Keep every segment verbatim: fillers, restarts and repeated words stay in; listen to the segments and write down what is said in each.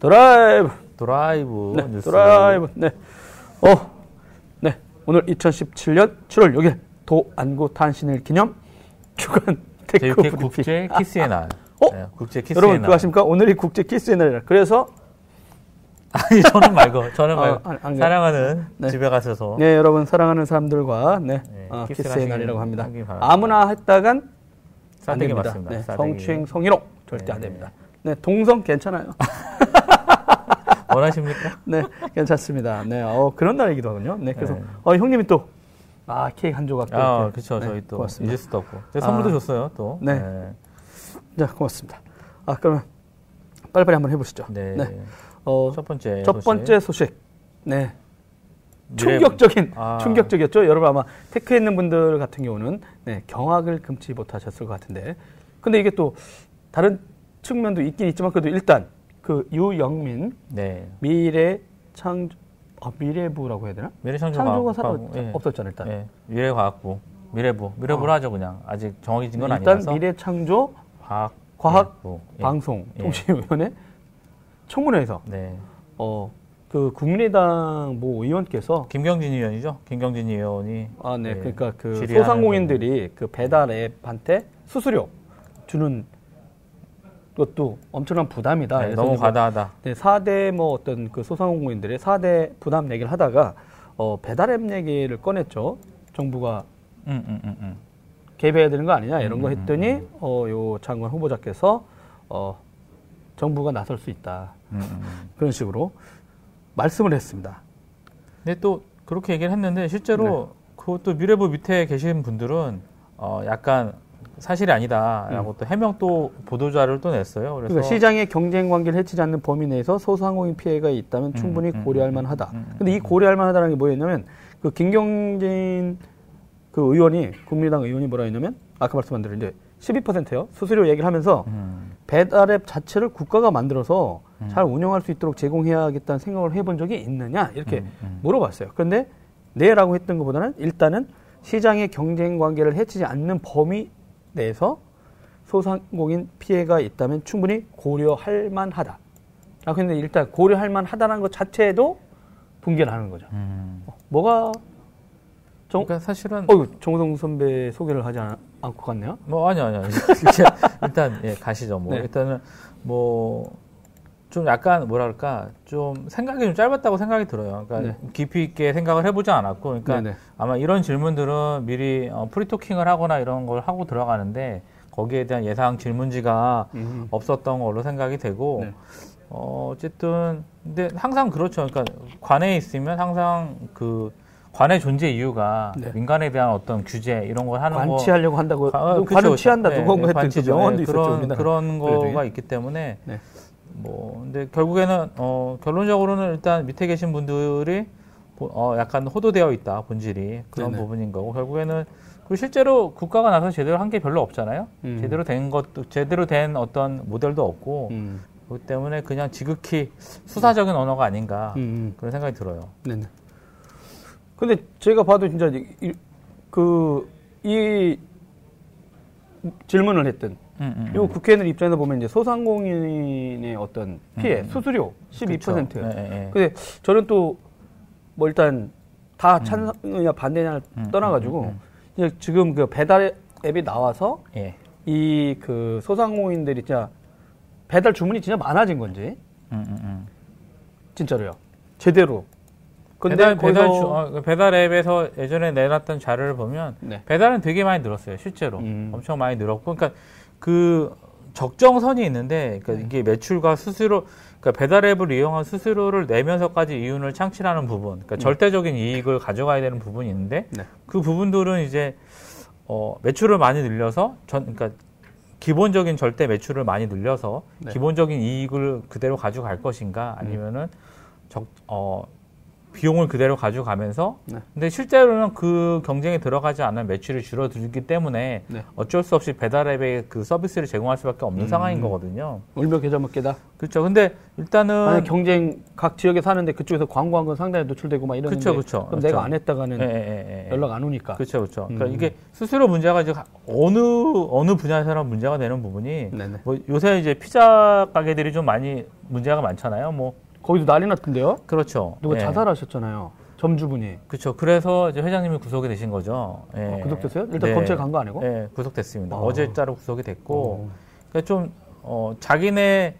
드라이브. 드라이브. 네, 뉴스. 드라이브. 네. 어. 네. 오늘 이천십칠년 칠월 육일 도안구 탄신일 기념 주간 테크 국제 키스의 날. 어? 네, 국제 키스의 여러분, 날. 여러분 그거 아십니까? 오늘이 국제 키스의 날이라. 그래서 아니 저는 말고 저는 말고 아, 안, 사랑하는 네. 집에 가셔서 네 여러분 사랑하는 사람들과 네, 네 아, 키스의 날이라고 합니다. 아무나 했다간 안 됩니다. 네, 성추행 성희롱 절대 네. 안 됩니다. 네 동성 괜찮아요. 원하십니까? 네 괜찮습니다. 네 어, 그런 날이기도 하군요. 네 그래서 네. 어, 형님이 또 아 케이크 한 조각 또 아, 그렇죠 네, 저희 또 고맙습니다. 잊을 수도 없고 제가 선물도 아, 줬어요 또. 네. 네. 자 고맙습니다. 아 그러면 빨리빨리 한번 해보시죠. 네. 네. 어, 첫 번째 첫 소식. 번째 소식. 네. 충격적인 아. 충격적이었죠. 여러분 아마 테크에 있는 분들 같은 경우는 네, 경악을 금치 못하셨을 것 같은데. 근데 이게 또 다른 측면도 있긴 있지만 그래도 일단 그 유영민 네. 미래 창 아, 미래부라고 해야 되나? 미래 창조가 사로 예. 없었잖아요, 일단. 예. 미래과학부. 미래부. 미래부로 어. 하죠, 그냥. 아직 정확히 진건 아니라서. 일단 미래 창조 과학 과학 예. 방송 통신위원회 예. 청문회에서 네. 어, 그 국민의당 모 의원께서 김경진 의원이죠. 김경진 의원이 아, 네. 네. 그러니까 그 소상공인들이 그 배달 앱한테 수수료 주는 것도 엄청난 부담이다. 네, 너무 과다하다. 네, 사대 뭐 어떤 그 소상공인들의 사대 부담 얘기를 하다가 어, 배달 앱 얘기를 꺼냈죠. 정부가 음, 음, 음, 음. 개입해야 되는 거 아니냐 이런 음, 거 했더니 음, 음, 음. 어, 요 장관 후보자께서 어, 정부가 나설 수 있다. 음, 음. 그런 식으로 말씀을 했습니다. 근데 또 그렇게 얘기를 했는데 실제로 네. 그것도 미래부 밑에 계신 분들은 어 약간 사실이 아니다라고 음. 또 해명 또 보도자를 또 냈어요. 그래서 그러니까 시장의 경쟁 관계를 해치지 않는 범위 내에서 소상공인 피해가 있다면 충분히 음, 음, 고려할 만하다. 음, 음, 근데 이 고려할 만하다는 게 뭐였냐면 그 김경진 그 의원이 국민의당 의원이 뭐라 했냐면 아까 말씀한 대로 이제 십이 퍼센트요 수수료 얘기를 하면서 음. 배달앱 자체를 국가가 만들어서 음. 잘 운영할 수 있도록 제공해야겠다는 생각을 해본 적이 있느냐 이렇게 음, 음. 물어봤어요. 그런데 네라고 했던 것보다는 일단은 시장의 경쟁 관계를 해치지 않는 범위 내에서 소상공인 피해가 있다면 충분히 고려할 만하다. 아 근데 일단 고려할 만하다는 것 자체에도 붕괴를 하는 거죠. 음. 어, 뭐가 정, 그러니까 사실은 어, 정우성 선배 소개를 하지 않, 않고 갔네요. 뭐 아니요 아니요 일단 예, 가시죠. 뭐 네. 일단은 뭐 좀 약간 뭐랄까 좀 생각이 좀 짧았다고 생각이 들어요. 그러니까 네. 깊이 있게 생각을 해보지 않았고, 그러니까 네네. 아마 이런 질문들은 미리 어, 프리토킹을 하거나 이런 걸 하고 들어가는데 거기에 대한 예상 질문지가 음흠. 없었던 걸로 생각이 되고. 네. 어, 어쨌든 근데 항상 그렇죠. 그러니까 관에 있으면 항상 그 관의 존재 이유가 네. 민간에 대한 어떤 규제 이런 걸 하는 관치하려고 거 관치하려고 한다고 관, 관을 취한다 누가 네, 했던 명언도 있었죠. 그런 우리나라. 그런 거가 있기 때문에 네. 뭐 근데 결국에는 어, 결론적으로는 일단 밑에 계신 분들이 어, 약간 호도되어 있다 본질이 그런 네네. 부분인 거고 결국에는 그리고 실제로 국가가 나서 제대로 한 게 별로 없잖아요. 음. 제대로 된 것도 제대로 된 어떤 모델도 없고 음. 그렇기 때문에 그냥 지극히 수사적인 음. 언어가 아닌가 음. 그런 생각이 들어요. 네네. 근데 제가 봐도 진짜 이, 이, 그, 이 질문을 했던, 음, 음, 요 국회의원 입장에서 보면 이제 소상공인의 어떤 피해, 음, 수수료 십이 퍼센트. 그쵸. 근데 저는 또 뭐 일단 다 찬성이냐 반대냐 음, 떠나가지고 음, 음, 음. 지금 그 배달 앱이 나와서 예. 이 그 소상공인들이 진짜 배달 주문이 진짜 많아진 건지, 음, 음, 음. 진짜로요. 제대로. 근데 배달, 배달, 주, 어, 배달 앱에서 예전에 내놨던 자료를 보면 네. 배달은 되게 많이 늘었어요. 실제로 음. 엄청 많이 늘었고, 그러니까 그 적정선이 있는데, 그러니까 네. 이게 매출과 수수료, 그러니까 배달 앱을 이용한 수수료를 내면서까지 이윤을 창출하는 부분, 그러니까 음. 절대적인 이익을 가져가야 되는 부분이 있는데 네. 그 부분들은 이제 어, 매출을 많이 늘려서 전, 그러니까 기본적인 절대 매출을 많이 늘려서 네. 기본적인 이익을 그대로 가져갈 것인가, 아니면은 적, 어. 비용을 그대로 가져가면서 네. 근데 실제로는 그 경쟁에 들어가지 않은 매출이 줄어들기 때문에 네. 어쩔 수 없이 배달앱의 그 서비스를 제공할 수밖에 없는 음. 상황인 거거든요. 울며 겨자 먹기다. 그렇죠. 근데 일단은 경쟁 각 지역에 사는데 그쪽에서 광고한 건 상당히 노출되고 막 이러는데 그쵸, 그쵸, 그럼 그쵸. 내가 안 했다가는 네, 네, 네. 연락 안 오니까. 그렇죠, 그렇죠. 음. 그러니까 이게 스스로 문제가 이제 어느 어느 분야에서나 문제가 되는 부분이 네, 네. 뭐 요새 이제 피자 가게들이 좀 많이 문제가 많잖아요. 뭐 거기도 난리 났던데요? 그렇죠. 누가 예. 자살하셨잖아요. 점주분이. 그렇죠. 그래서 이제 회장님이 구속이 되신 거죠. 예. 아, 구속됐어요? 일단 네. 검찰 간 거 아니고? 네, 구속됐습니다. 아. 어제자로 구속이 됐고, 아. 그러니까 좀 어, 자기네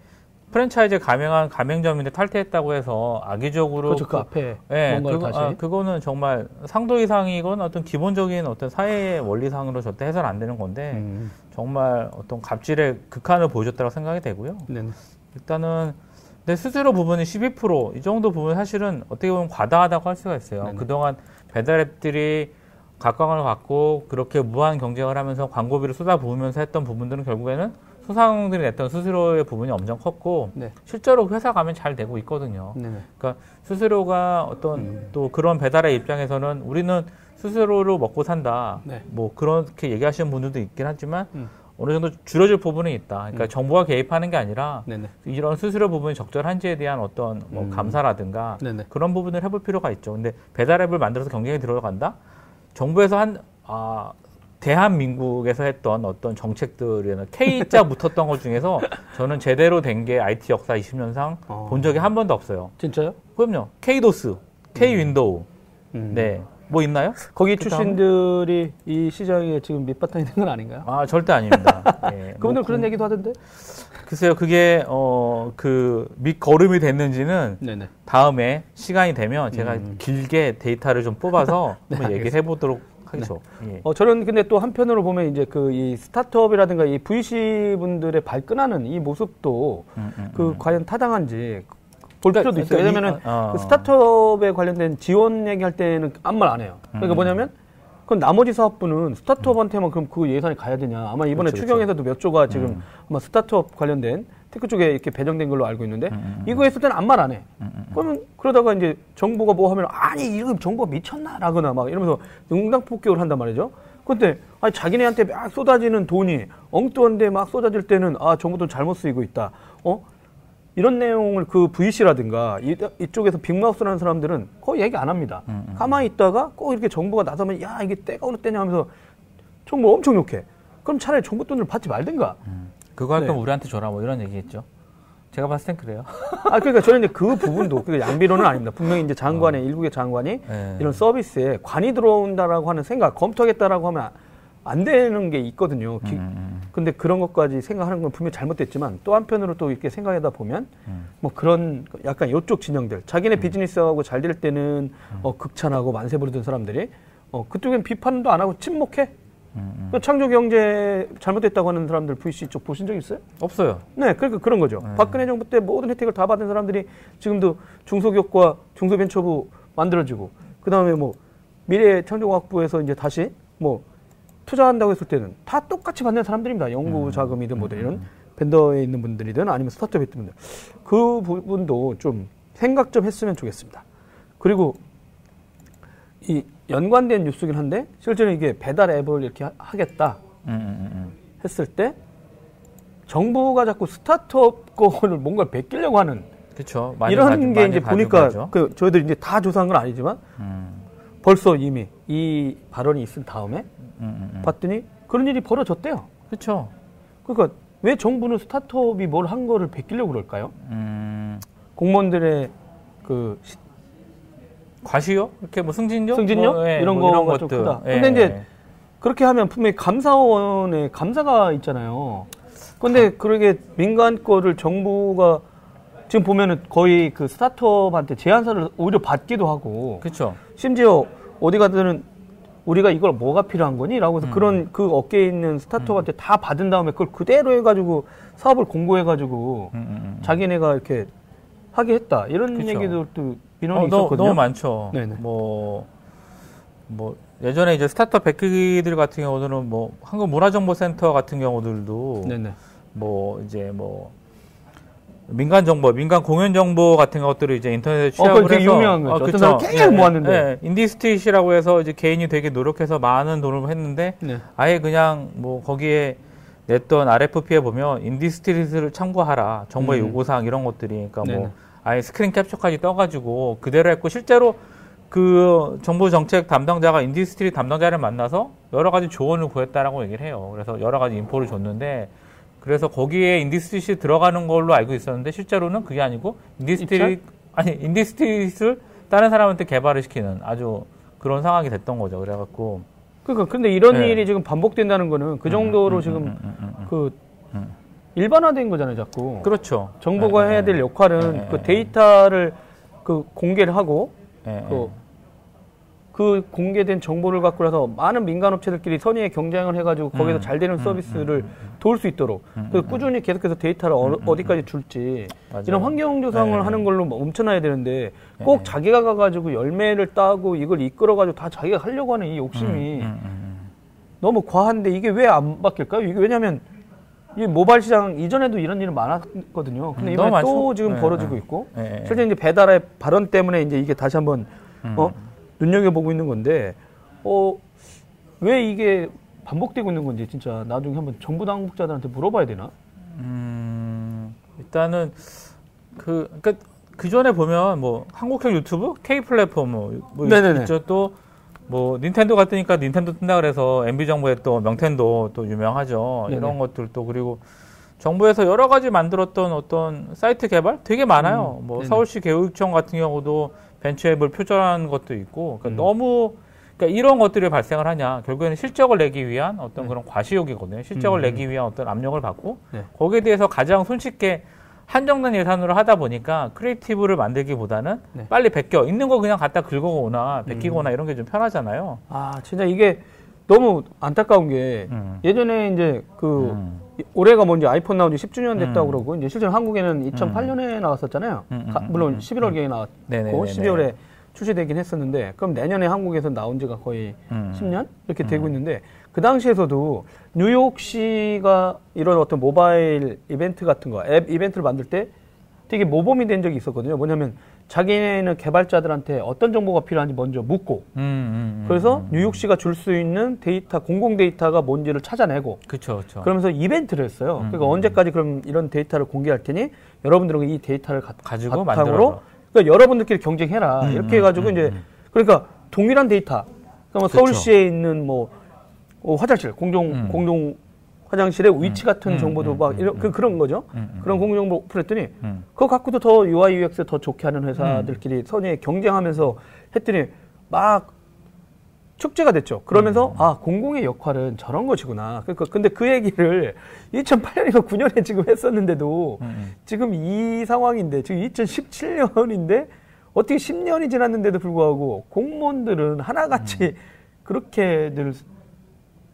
프랜차이즈 가맹한 가맹점인데 탈퇴했다고 해서 악의적으로 그렇죠. 그, 그 앞에 예, 뭔가를 그거, 다시. 아, 그거는 정말 상도 이상이건 어떤 기본적인 어떤 사회의 원리상으로 절대 해서는 안 되는 건데 음. 정말 어떤 갑질의 극한을 보여줬다고 생각이 되고요. 네네. 일단은. 근데 수수료 부분이 십이 퍼센트 이 정도 부분 사실은 어떻게 보면 과다하다고 할 수가 있어요. 네네. 그동안 배달앱들이 각광을 갖고 그렇게 무한 경쟁을 하면서 광고비를 쏟아부으면서 했던 부분들은 결국에는 소상공인들이 냈던 수수료의 부분이 엄청 컸고 네. 실제로 회사 가면 잘 되고 있거든요. 네네. 그러니까 수수료가 어떤 음. 또 그런 배달의 입장에서는 우리는 수수료로 먹고 산다. 네. 뭐 그렇게 얘기하시는 분들도 있긴 하지만 음. 어느 정도 줄어질 부분이 있다. 그러니까 음. 정부가 개입하는 게 아니라 네네. 이런 수수료 부분이 적절한지에 대한 어떤 뭐 음. 감사라든가 네네. 그런 부분을 해볼 필요가 있죠. 근데 배달앱을 만들어서 경쟁에 들어간다? 정부에서 한, 아, 대한민국에서 했던 어떤 정책들이나 K자 붙었던 것 중에서 저는 제대로 된 게 아이티 역사 이십 년상 어. 본 적이 한 번도 없어요. 진짜요? 그럼요. K도스, K윈도우. 음. 네. 뭐 있나요? 거기 출신들이 이 시장에 지금 밑바탕이 된 건 아닌가요? 아, 절대 아닙니다. 예, 그분들 뭐, 그런 얘기도 하던데? 글쎄요, 그게, 어, 그, 밑거름이 됐는지는 네네. 다음에 시간이 되면 제가 음. 길게 데이터를 좀 뽑아서 네, 한번 얘기를 해보도록 하죠. 네. 예. 어, 저는 근데 또 한편으로 보면 이제 그 이 스타트업이라든가 이 브이씨 분들의 발끈하는 이 모습도 음, 음, 그 음. 과연 타당한지 볼 필요도 그러니까, 있어요. 왜냐면은 어. 그 스타트업에 관련된 지원 얘기할 때는 아무 말 안 해요. 그러니까 음. 뭐냐면 그건 나머지 사업부는 스타트업한테만 그럼 그 예산이 가야 되냐. 아마 이번에 그렇죠, 추경에서도 그렇죠. 몇 조가 지금 음. 아마 스타트업 관련된 테크 쪽에 이렇게 배정된 걸로 알고 있는데 음. 이거 했을 때는 아무 말 안 해. 음. 그러면 그러다가 이제 정부가 뭐 하면 아니 이거 정부가 미쳤나라거나 막 이러면서 응당 폭격을 한단 말이죠. 그때 아니 자기네한테 막 쏟아지는 돈이 엉뚱한데 막 쏟아질 때는 아 정부 돈 잘못 쓰이고 있다. 어? 이런 내용을 그 브이씨라든가 이, 이쪽에서 빅마우스라는 사람들은 거의 얘기 안 합니다. 음, 음. 가만히 있다가 꼭 이렇게 정부가 나서면 야 이게 때가 어느 때냐 하면서 정부 엄청 욕해. 그럼 차라리 정부 돈을 받지 말든가. 음. 그거 할 거면 네. 우리한테 줘라 뭐 이런 얘기겠죠. 제가 봤을 땐 그래요. 아 그러니까 저는 이제 그 부분도 그 양비론은 아닙니다. 분명히 이제 장관의 어. 일국의 장관이 네. 이런 서비스에 관이 들어온다라고 하는 생각 검토하겠다라고 하면 안 되는 게 있거든요. 기, 음. 근데 그런 것까지 생각하는 건 분명히 잘못됐지만 또 한편으로 또 이렇게 생각하다 보면 음. 뭐 그런 약간 이쪽 진영들 자기네 음. 비즈니스하고 잘 될 때는 음. 어, 극찬하고 만세 부르던 사람들이 어, 그쪽엔 비판도 안 하고 침묵해. 음. 음. 창조경제 잘못됐다고 하는 사람들 브이씨 쪽 보신 적 있어요? 없어요. 네, 그러니까 그런 거죠. 음. 박근혜 정부 때 모든 혜택을 다 받은 사람들이 지금도 중소기업과 중소벤처부 만들어지고 그 다음에 뭐 미래창조과학부에서 이제 다시 뭐 투자한다고 했을 때는 다 똑같이 받는 사람들입니다. 연구 자금이든 뭐든 이런 벤더에 있는 분들이든 아니면 스타트업에 있는 분들. 그 부분도 좀 생각 좀 했으면 좋겠습니다. 그리고 이 연관된 뉴스긴 한데 실제로 이게 배달 앱을 이렇게 하겠다 했을 때 정부가 자꾸 스타트업 거를 뭔가 베끼려고 하는 그쵸, 많이 이런 가지, 게 많이 이제 보니까 그 저희들 이제 다 조사한 건 아니지만 음. 벌써 이미 이 발언이 있은 다음에 음, 음. 봤더니 그런 일이 벌어졌대요. 그렇죠. 그러니까 왜 정부는 스타트업이 뭘 한 거를 베끼려고 그럴까요? 음. 공무원들의 그 시... 과시요? 이렇게 뭐 승진료? 승진료? 뭐, 예, 이런 뭐 거가 좀 크다. 예, 근데 예. 이제 그렇게 하면 분명히 감사원에 감사가 있잖아요. 근데 아. 그러게 민간 거를 정부가 지금 보면은 거의 그 스타트업한테 제안서를 오히려 받기도 하고. 그렇죠. 심지어 어디 가든 우리가 이걸 뭐가 필요한 거니? 라고 해서 음. 그런 그 어깨에 있는 스타트업한테 음. 다 받은 다음에 그걸 그대로 해가지고 사업을 공고해가지고 음. 자기네가 이렇게 하게 했다. 이런 그쵸. 얘기도 또 민원이 어, 있었거든요. 너무, 너무 많죠. 네네. 뭐, 뭐, 예전에 이제 스타트업 백기들 같은 경우는 뭐, 한국문화정보센터 같은 경우들도 네네. 뭐, 이제 뭐, 민간 정보, 민간 공연 정보 같은 것들을 이제 인터넷에 취합을 어, 되게 해서 유명한 거죠. 어, 어떤 사람 굉장히 예, 모았는데 예, 인디스트리시라고 해서 이제 개인이 되게 노력해서 많은 돈을 했는데 네. 아예 그냥 뭐 거기에 냈던 알에프피에 보면 인디스트리를 참고하라 정부의 음. 요구사항 이런 것들이 그러니까 네네. 뭐 아예 스크린 캡처까지 떠가지고 그대로 했고 실제로 그 정부 정책 담당자가 인디스트리 담당자를 만나서 여러 가지 조언을 구했다라고 얘기를 해요. 그래서 여러 가지 인포를 줬는데. 그래서 거기에 인디스트리 들어가는 걸로 알고 있었는데 실제로는 그게 아니고 인디스트리 아니 인디스트리를 다른 사람한테 개발을 시키는 아주 그런 상황이 됐던 거죠. 그래갖고 그러니까 근데 이런 네. 일이 지금 반복된다는 거는 그 정도로 음, 음, 지금 음, 음, 음, 음. 그 음. 일반화된 거잖아요, 자꾸. 그렇죠. 정부가 네, 해야 될 역할은 네, 그 데이터를 그 공개를 하고 네, 그, 네. 그 공개된 정보를 갖고 나서 많은 민간 업체들끼리 선의의 경쟁을 해가지고 거기서 음, 잘 되는 음, 서비스를 음, 음, 도울 수 있도록 음, 음, 꾸준히 계속해서 데이터를 음, 어, 어디까지 줄지 맞아요. 이런 환경 조성을 네. 하는 걸로 엄청나야 되는데 꼭 네. 자기가 가가지고 열매를 따고 이걸 이끌어가지고 다 자기가 하려고 하는 이 욕심이 음, 음, 음. 너무 과한데 이게 왜 안 바뀔까요? 이게 왜냐하면 이 모바일 시장 이전에도 이런 일은 많았거든요. 근데 이번에 음, 또 지금 네, 벌어지고 네, 있고 네, 실제 이제 배달의 발언 때문에 이제 이게 다시 한번 음. 어? 눈여겨보고 있는 건데, 어, 왜 이게 반복되고 있는 건지 진짜 나중에 한번 정부 당국자들한테 물어봐야 되나? 음, 일단은, 그, 그니까, 그 전에 보면 뭐, 한국형 유튜브, K 플랫폼, 뭐, 뭐 있죠. 또, 뭐, 닌텐도 같으니까 닌텐도 뜬다 그래서 엠비 정부의 또 명텐도 또 유명하죠. 네네. 이런 것들도 그리고, 정부에서 여러 가지 만들었던 어떤 사이트 개발 되게 많아요. 음, 뭐, 네네. 서울시 교육청 같은 경우도 벤치앱을 표절한 것도 있고, 그러니까 음. 너무, 그러니까 이런 것들이 발생을 하냐. 결국에는 실적을 내기 위한 어떤 네. 그런 과시욕이거든요. 실적을 음. 내기 위한 어떤 압력을 받고, 네. 거기에 대해서 가장 손쉽게 한정된 예산으로 하다 보니까 크리에이티브를 만들기보다는 네. 빨리 베껴. 있는 거 그냥 갖다 긁어오나, 베끼거나 음. 이런 게 좀 편하잖아요. 아, 진짜 이게 너무 안타까운 게, 음. 예전에 이제 그, 음. 올해가 뭔지 아이폰 나온 지 십 주년 됐다고 음. 그러고, 이제 실제로 한국에는 이천팔 년에 나왔었잖아요. 음. 가, 물론 십일월경에 나왔고, 네네네네. 십이월에 출시되긴 했었는데, 그럼 내년에 한국에서 나온 지가 거의 음. 십 년? 이렇게 음. 되고 있는데, 그 당시에서도 뉴욕시가 이런 어떤 모바일 이벤트 같은 거, 앱 이벤트를 만들 때 되게 모범이 된 적이 있었거든요. 뭐냐면, 자기네는 개발자들한테 어떤 정보가 필요한지 먼저 묻고, 음, 음, 그래서 뉴욕시가 줄 수 있는 데이터, 공공 데이터가 뭔지를 찾아내고, 그쵸, 그쵸. 그러면서 이벤트를 했어요. 음, 그러니까 음, 언제까지 그럼 이런 데이터를 공개할 테니, 여러분들은 이 데이터를 가, 가지고 만들어. 그러니까 여러분들끼리 경쟁해라. 음, 이렇게 해가지고 음, 이제, 그러니까 동일한 데이터, 그러니까 서울시에 있는 뭐, 어, 화장실, 공동, 음. 공동, 화장실의 위치 같은 음, 정보도 음, 막, 음, 이런, 음, 그런 거죠. 음, 그런 공유정보 오픈했더니, 음. 그거 갖고도 더 유아이, 유엑스 더 좋게 하는 회사들끼리 음. 선의 경쟁하면서 했더니, 막, 축제가 됐죠. 그러면서, 음. 아, 공공의 역할은 저런 것이구나. 그러니까, 근데 그 얘기를 이천팔 년이나 구 년에 지금 했었는데도, 음. 지금 이 상황인데, 지금 이천십칠 년인데, 어떻게 십 년이 지났는데도 불구하고, 공무원들은 하나같이 음. 그렇게들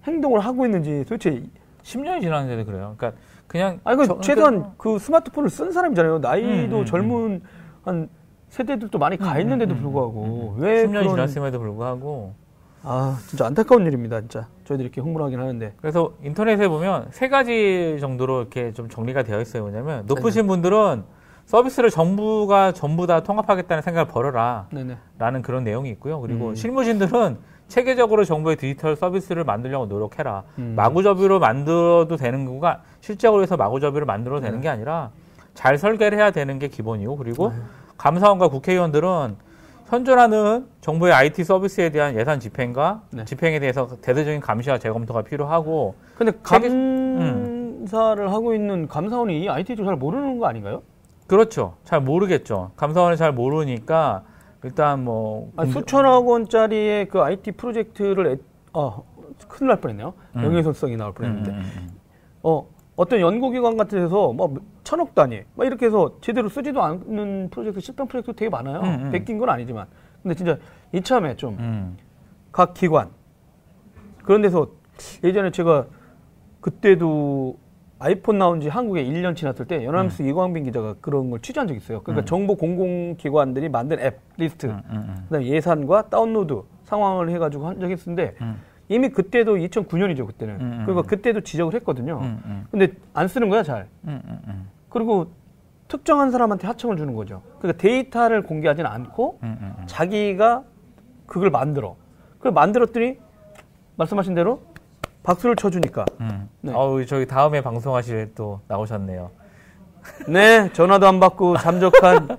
행동을 하고 있는지 도대체, 십 년이 지났는데도 그래요. 그러니까 그냥 아니 그 최대한 그 스마트폰을 쓴 사람이잖아요. 나이도 음, 음, 젊은 한 세대들도 많이 가 있는데도 음, 음, 불구하고 음, 음. 왜 십 년이 그런... 지났음에도 불구하고 아 진짜 안타까운 일입니다. 진짜 저희들이 이렇게 흥분하긴 하는데 그래서 인터넷에 보면 세 가지 정도로 이렇게 좀 정리가 되어 있어요. 뭐냐면 높으신 네네. 분들은 서비스를 정부가 전부 다 통합하겠다는 생각을 벌여라 네네. 라는 그런 내용이 있고요. 그리고 음. 실무진들은 체계적으로 정부의 디지털 서비스를 만들려고 노력해라. 음. 마구잡이로 만들어도 되는 거가 실적으로 해서 마구잡이로 만들어도 되는 네. 게 아니라 잘 설계를 해야 되는 게 기본이고 그리고 네. 감사원과 국회의원들은 현존하는 정부의 아이티 서비스에 대한 예산 집행과 네. 집행에 대해서 대대적인 감시와 재검토가 필요하고 근데 감사를 음. 하고 있는 감사원이 이 아이티 잘 모르는 거 아닌가요? 그렇죠. 잘 모르겠죠. 감사원이 잘 모르니까 일단 뭐 아, 수천억 원짜리의 그 아이티 프로젝트를 애, 아 큰일 날 뻔했네요. 음. 명예훼손성이 나올 뻔했는데 음. 어 어떤 연구기관 같은 데서 막 천억 단위 막 이렇게 해서 제대로 쓰지도 않는 프로젝트 실패 프로젝트 되게 많아요. 음. 베낀 건 아니지만 근데 진짜 이참에 좀 각 음. 기관 그런 데서 예전에 제가 그때도 아이폰 나온 지 한국에 일 년 지났을 때 연합뉴스 음. 이광빈 기자가 그런 걸 취재한 적이 있어요. 그러니까 음. 정부 공공기관들이 만든 앱, 리스트, 음, 음, 음. 그다음에 예산과 다운로드 상황을 해가지고 한 적이 있었는데 음. 이미 그때도 이천구 년이죠, 그때는. 음, 음, 그러니까 그때도 지적을 했거든요. 음, 음. 근데 안 쓰는 거야, 잘. 음, 음, 음. 그리고 특정한 사람한테 하청을 주는 거죠. 그러니까 데이터를 공개하진 않고 음, 음, 음. 자기가 그걸 만들어. 그걸 만들었더니 말씀하신 대로 박수를 쳐주니까. 음. 네. 아우 저기 다음에 방송하실 또 나오셨네요. 네, 전화도 안 받고 잠적한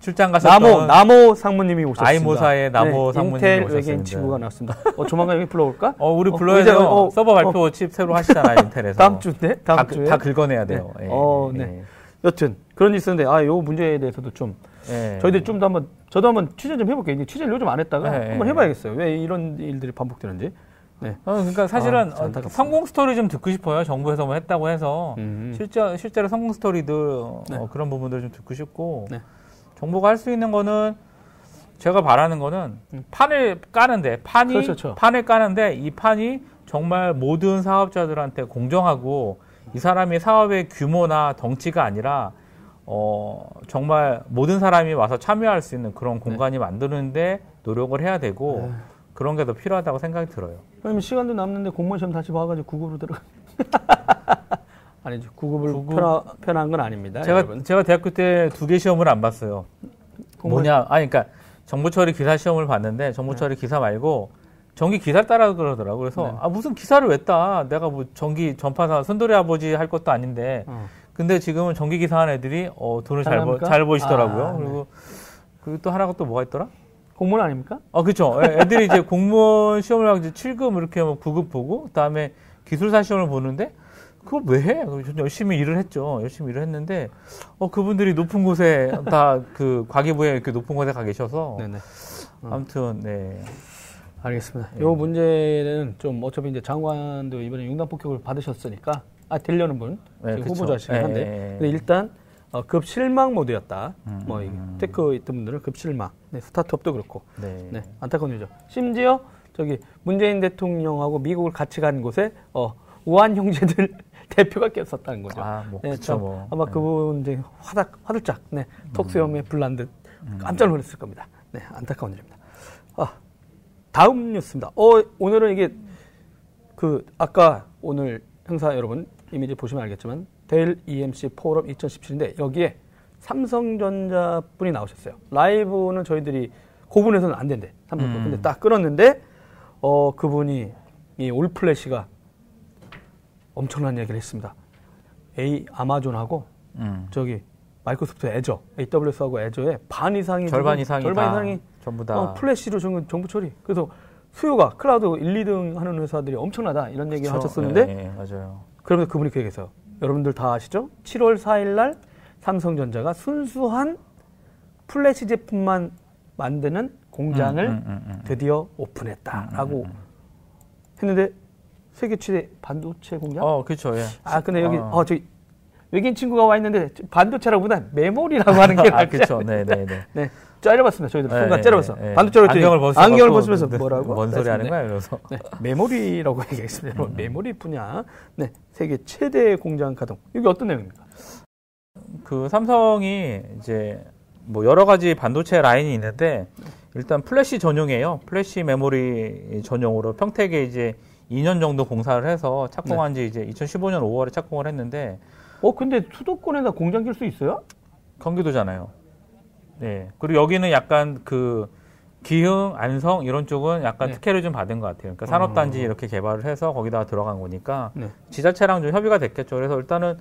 출장 가셨던 나모 나모 상무님이 오셨습니다. 아이모사의 나모 네, 상무님이 인텔 오셨습니다. 인텔 외계인 친구가 나왔습니다. 어, 조만간 여기 불러올까? 어, 우리 불러야 돼요. 어, 어, 서버 발표 어. 칩 새로 하시잖아요, 인텔에서. 다음 주인데? 다음 다, 주에? 다 긁어내야 돼요. 네. 예, 어, 예. 네. 여튼 그런 일이 있었는데 아, 요 문제에 대해서도 좀 예, 저희들 좀 더 한번 저도 한번 취재 좀 해볼게요. 이제 취재를 요즘 안 했다가 예, 한번 해봐야겠어요. 왜 이런 일들이 반복되는지. 네. 어, 그러니까 사실은 아, 성공 스토리 좀 듣고 싶어요. 정부에서 뭐 했다고 해서 음. 실제 실제로 성공 스토리들 네. 어, 그런 부분들 좀 듣고 싶고 네. 정부가 할 수 있는 거는 제가 바라는 거는 음. 판을 까는데 판이 그렇죠, 그렇죠. 판을 까는데 이 판이 정말 모든 사업자들한테 공정하고 이 사람이 사업의 규모나 덩치가 아니라 어, 정말 모든 사람이 와서 참여할 수 있는 그런 공간이 네. 만드는데 노력을 해야 되고. 에이. 그런 게 더 필요하다고 생각이 들어요. 그러면 시간도 남는데 공무원 시험 다시 봐가지고 구급으로 들어가. 아니죠. 구급을 구급. 편하, 편한 건 아닙니다. 제가 여러분. 제가 대학교 때 두 개 시험을 안 봤어요. 공무원... 뭐냐? 아니 그러니까 정보처리 기사 시험을 봤는데 정보처리 네. 기사 말고 전기 기사를 따라 그러더라고요. 그래서 네. 아 무슨 기사를 왜 따? 내가 뭐 전기 전파사 순돌이 아버지 할 것도 아닌데. 어. 근데 지금은 전기 기사 하는 애들이 어, 돈을 잘 버, 잘 보시더라고요. 아, 그리고 네. 그리고 또 하나가 또 뭐가 있더라? 공무원 아닙니까? 아, 그렇죠. 애들이 이제 공무원 시험을 하고 이제 칠 급 이렇게 뭐 구 급 보고 그다음에 기술사 시험을 보는데 그걸 왜 해? 열심히 일을 했죠. 열심히 일을 했는데 어 그분들이 높은 곳에 다 그 과기부에 이렇게 높은 곳에 가 계셔서 네네. 어. 아무튼 네. 알겠습니다. 네. 요 문제는 좀 어차피 이제 장관도 이번에 융단 폭격을 받으셨으니까 아 되려는 분 네, 후보자시긴 한데 네. 근데 일단 어, 급 실망 모드였다. 음, 뭐 음. 테크 있던 분들은 급 실망. 네, 스타트업도 그렇고. 네. 네, 안타까운 일이죠. 심지어 저기 문재인 대통령하고 미국을 같이 간 곳에 어, 우한 형제들 대표가 꼈었다는 거죠. 아, 뭐 네, 그렇죠. 뭐. 아마 네. 그분 이제 화닥 화들짝. 네, 톡수염에 불난 듯 깜짝 놀랐을 겁니다. 네, 안타까운 일입니다. 아, 다음 뉴스입니다. 어, 오늘은 이게 그 아까 오늘 행사 여러분 이미지 보시면 알겠지만. 델 이엠씨 포럼 이천십칠인데 여기에 삼성전자 분이 나오셨어요. 라이브는 저희들이 고분해서는 안 된대. 삼성전자. 음. 근데 딱 끊었는데 어 그분이 이 올플래시가 엄청난 얘기를 했습니다. A 아마존하고 음. 저기 마이크로소프트 애저, 에이더블유에스하고 애저의 반 이상이 절반 이상이 절반 이상이 전부 다 어, 플래시로 정부 처리. 그래서 수요가 클라우드 일, 이등 하는 회사들이 엄청나다 이런 얘기를 그쵸. 하셨었는데 네, 맞아요. 그러면서 그분이 그 얘기했어요. 여러분들 다 아시죠? 칠월 사일날 삼성전자가 순수한 플래시 제품만 만드는 공장을 음, 음, 음, 음. 드디어 오픈했다라고 음, 음, 음. 했는데 세계 최대 반도체 공장? 어, 그렇죠. 예. 아, 근데 여기 어, 어 저기 외계인 친구가 와 있는데 반도체라고보다 메모리라고 하는 게 아, 그렇죠. 네, 네, 네. 네. 짜려봤습니다. 저희들 네, 순간 짜려봤어. 네, 네. 반도체로 안경을 벗으면서 안경을 벗으면서 뭐라고? 뭔 소리 하는 거야? 이러면서 네. 메모리라고 얘기했습니다. 음. 메모리 분야, 네 세계 최대 공장 가동. 이게 어떤 내용입니까? 그 삼성이 이제 뭐 여러 가지 반도체 라인이 있는데 일단 플래시 전용이에요. 플래시 메모리 전용으로 평택에 이제 이 년 정도 공사를 해서 착공한 지 네. 이제 이천십오년 오월에 착공을 했는데. 어 근데 수도권에다 공장 낄 수 있어요? 경기도잖아요. 네. 그리고 여기는 약간 그 기흥, 안성 이런 쪽은 약간 네. 특혜를 좀 받은 것 같아요. 그러니까 산업단지 음. 이렇게 개발을 해서 거기다가 들어간 거니까 네. 지자체랑 좀 협의가 됐겠죠. 그래서 일단은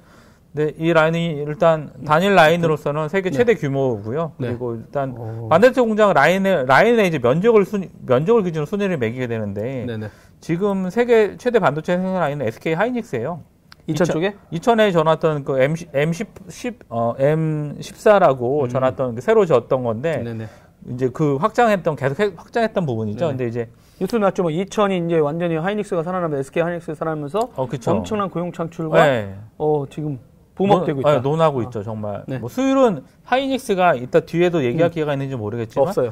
네, 이 라인이 일단 단일 라인으로서는 세계 최대 네. 규모고요. 그리고 네. 일단 오. 반도체 공장 라인에 라인에 이제 면적을 순 면적을 기준으로 순위를 매기게 되는데 네네. 지금 세계 최대 반도체 생산 라인은 에스케이 하이닉스예요. 이천 쪽에? 이천에 전화했던 그 엠 십, 어, 엠 십사라고 음. 전화했던 새로 지었던 건데, 네네. 이제 그 확장했던, 계속 확장했던 부분이죠. 네네. 근데 이제. 뉴스 났죠. 뭐 이천이 이제 완전히 하이닉스가 살아나면서, 에스케이 하이닉스가 살아나면서 어, 엄청난 고용 창출과, 네. 어, 지금 붐업되고 있다. 네, 논하고 아. 있죠. 정말. 네. 뭐 수율은 하이닉스가 이따 뒤에도 얘기할 음. 기회가 있는지 모르겠지만. 없어요.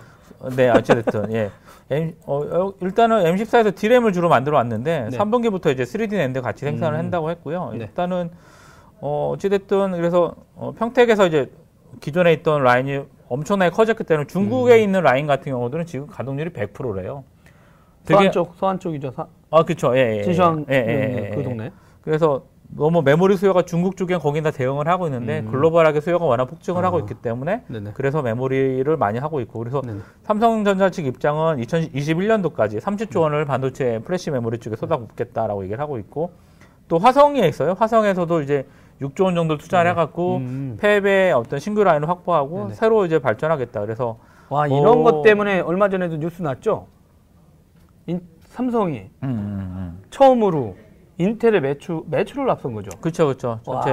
네, 어쨌든, 예. M, 어, 일단은 엠 십사에서 D램을 주로 만들어 왔는데, 네. 삼분기부터 이제 쓰리디 낸드 같이 생산을 음. 한다고 했고요. 네. 일단은, 어, 어찌됐든, 그래서, 어, 평택에서 이제 기존에 있던 라인이 엄청나게 커졌기 때문에 중국에 음. 있는 라인 같은 경우들은 지금 가동률이 백 퍼센트래요. 되게. 서안 쪽, 서안 쪽이죠. 사... 아, 그쵸. 예, 예. 진시황, 예, 예, 예, 예, 그 동네. 그래서 너무 메모리 수요가 중국 쪽에 거기다 대응을 하고 있는데 음. 글로벌하게 수요가 워낙 폭증을 아. 하고 있기 때문에 네네. 그래서 메모리를 많이 하고 있고 그래서 네네. 삼성전자 측 입장은 이천이십일 년도까지 삼십조 원을 반도체 플래시 메모리 쪽에 쏟아붓겠다라고 얘기를 하고 있고 또 화성에 있어요. 화성에서도 이제 육조 원 정도 투자를 네. 해갖고 음. 팹의 어떤 신규 라인을 확보하고 네네. 새로 이제 발전하겠다. 그래서 와 뭐... 이런 것 때문에 얼마 전에도 뉴스 났죠. 인... 삼성이 음, 음, 음. 처음으로 인텔의 매출 매출을 앞선 거죠. 그렇죠, 그렇죠. 전체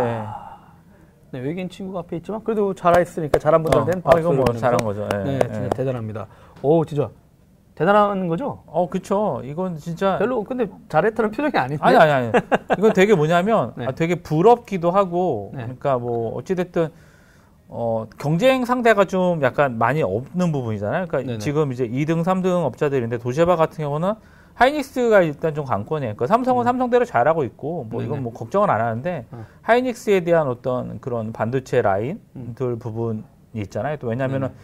네, 외계인 친구가 앞에 있지만 그래도 잘했으니까 잘한 분들한테는 어, 아, 이건 뭐 잘한 거죠. 예, 네, 예. 진짜 대단합니다. 오, 진짜 대단한 거죠. 어, 그렇죠. 이건 진짜 별로 근데 잘했다는 표정이 아닌데. 아니, 아니, 아니. 이건 되게 뭐냐면 네. 아, 되게 부럽기도 하고 네. 그러니까 뭐 어찌 됐든. 어, 경쟁 상대가 좀 약간 많이 없는 부분이잖아요. 그러니까 네네. 지금 이제 이 등, 삼 등 업자들인데 도시바 같은 경우는 하이닉스가 일단 좀 강권이에요. 그러니까 삼성은 음. 삼성대로 잘하고 있고 뭐 네네. 이건 뭐 걱정은 안 하는데 어. 하이닉스에 대한 어떤 그런 반도체 라인들 음. 부분이 있잖아요. 또 왜냐면은 네네.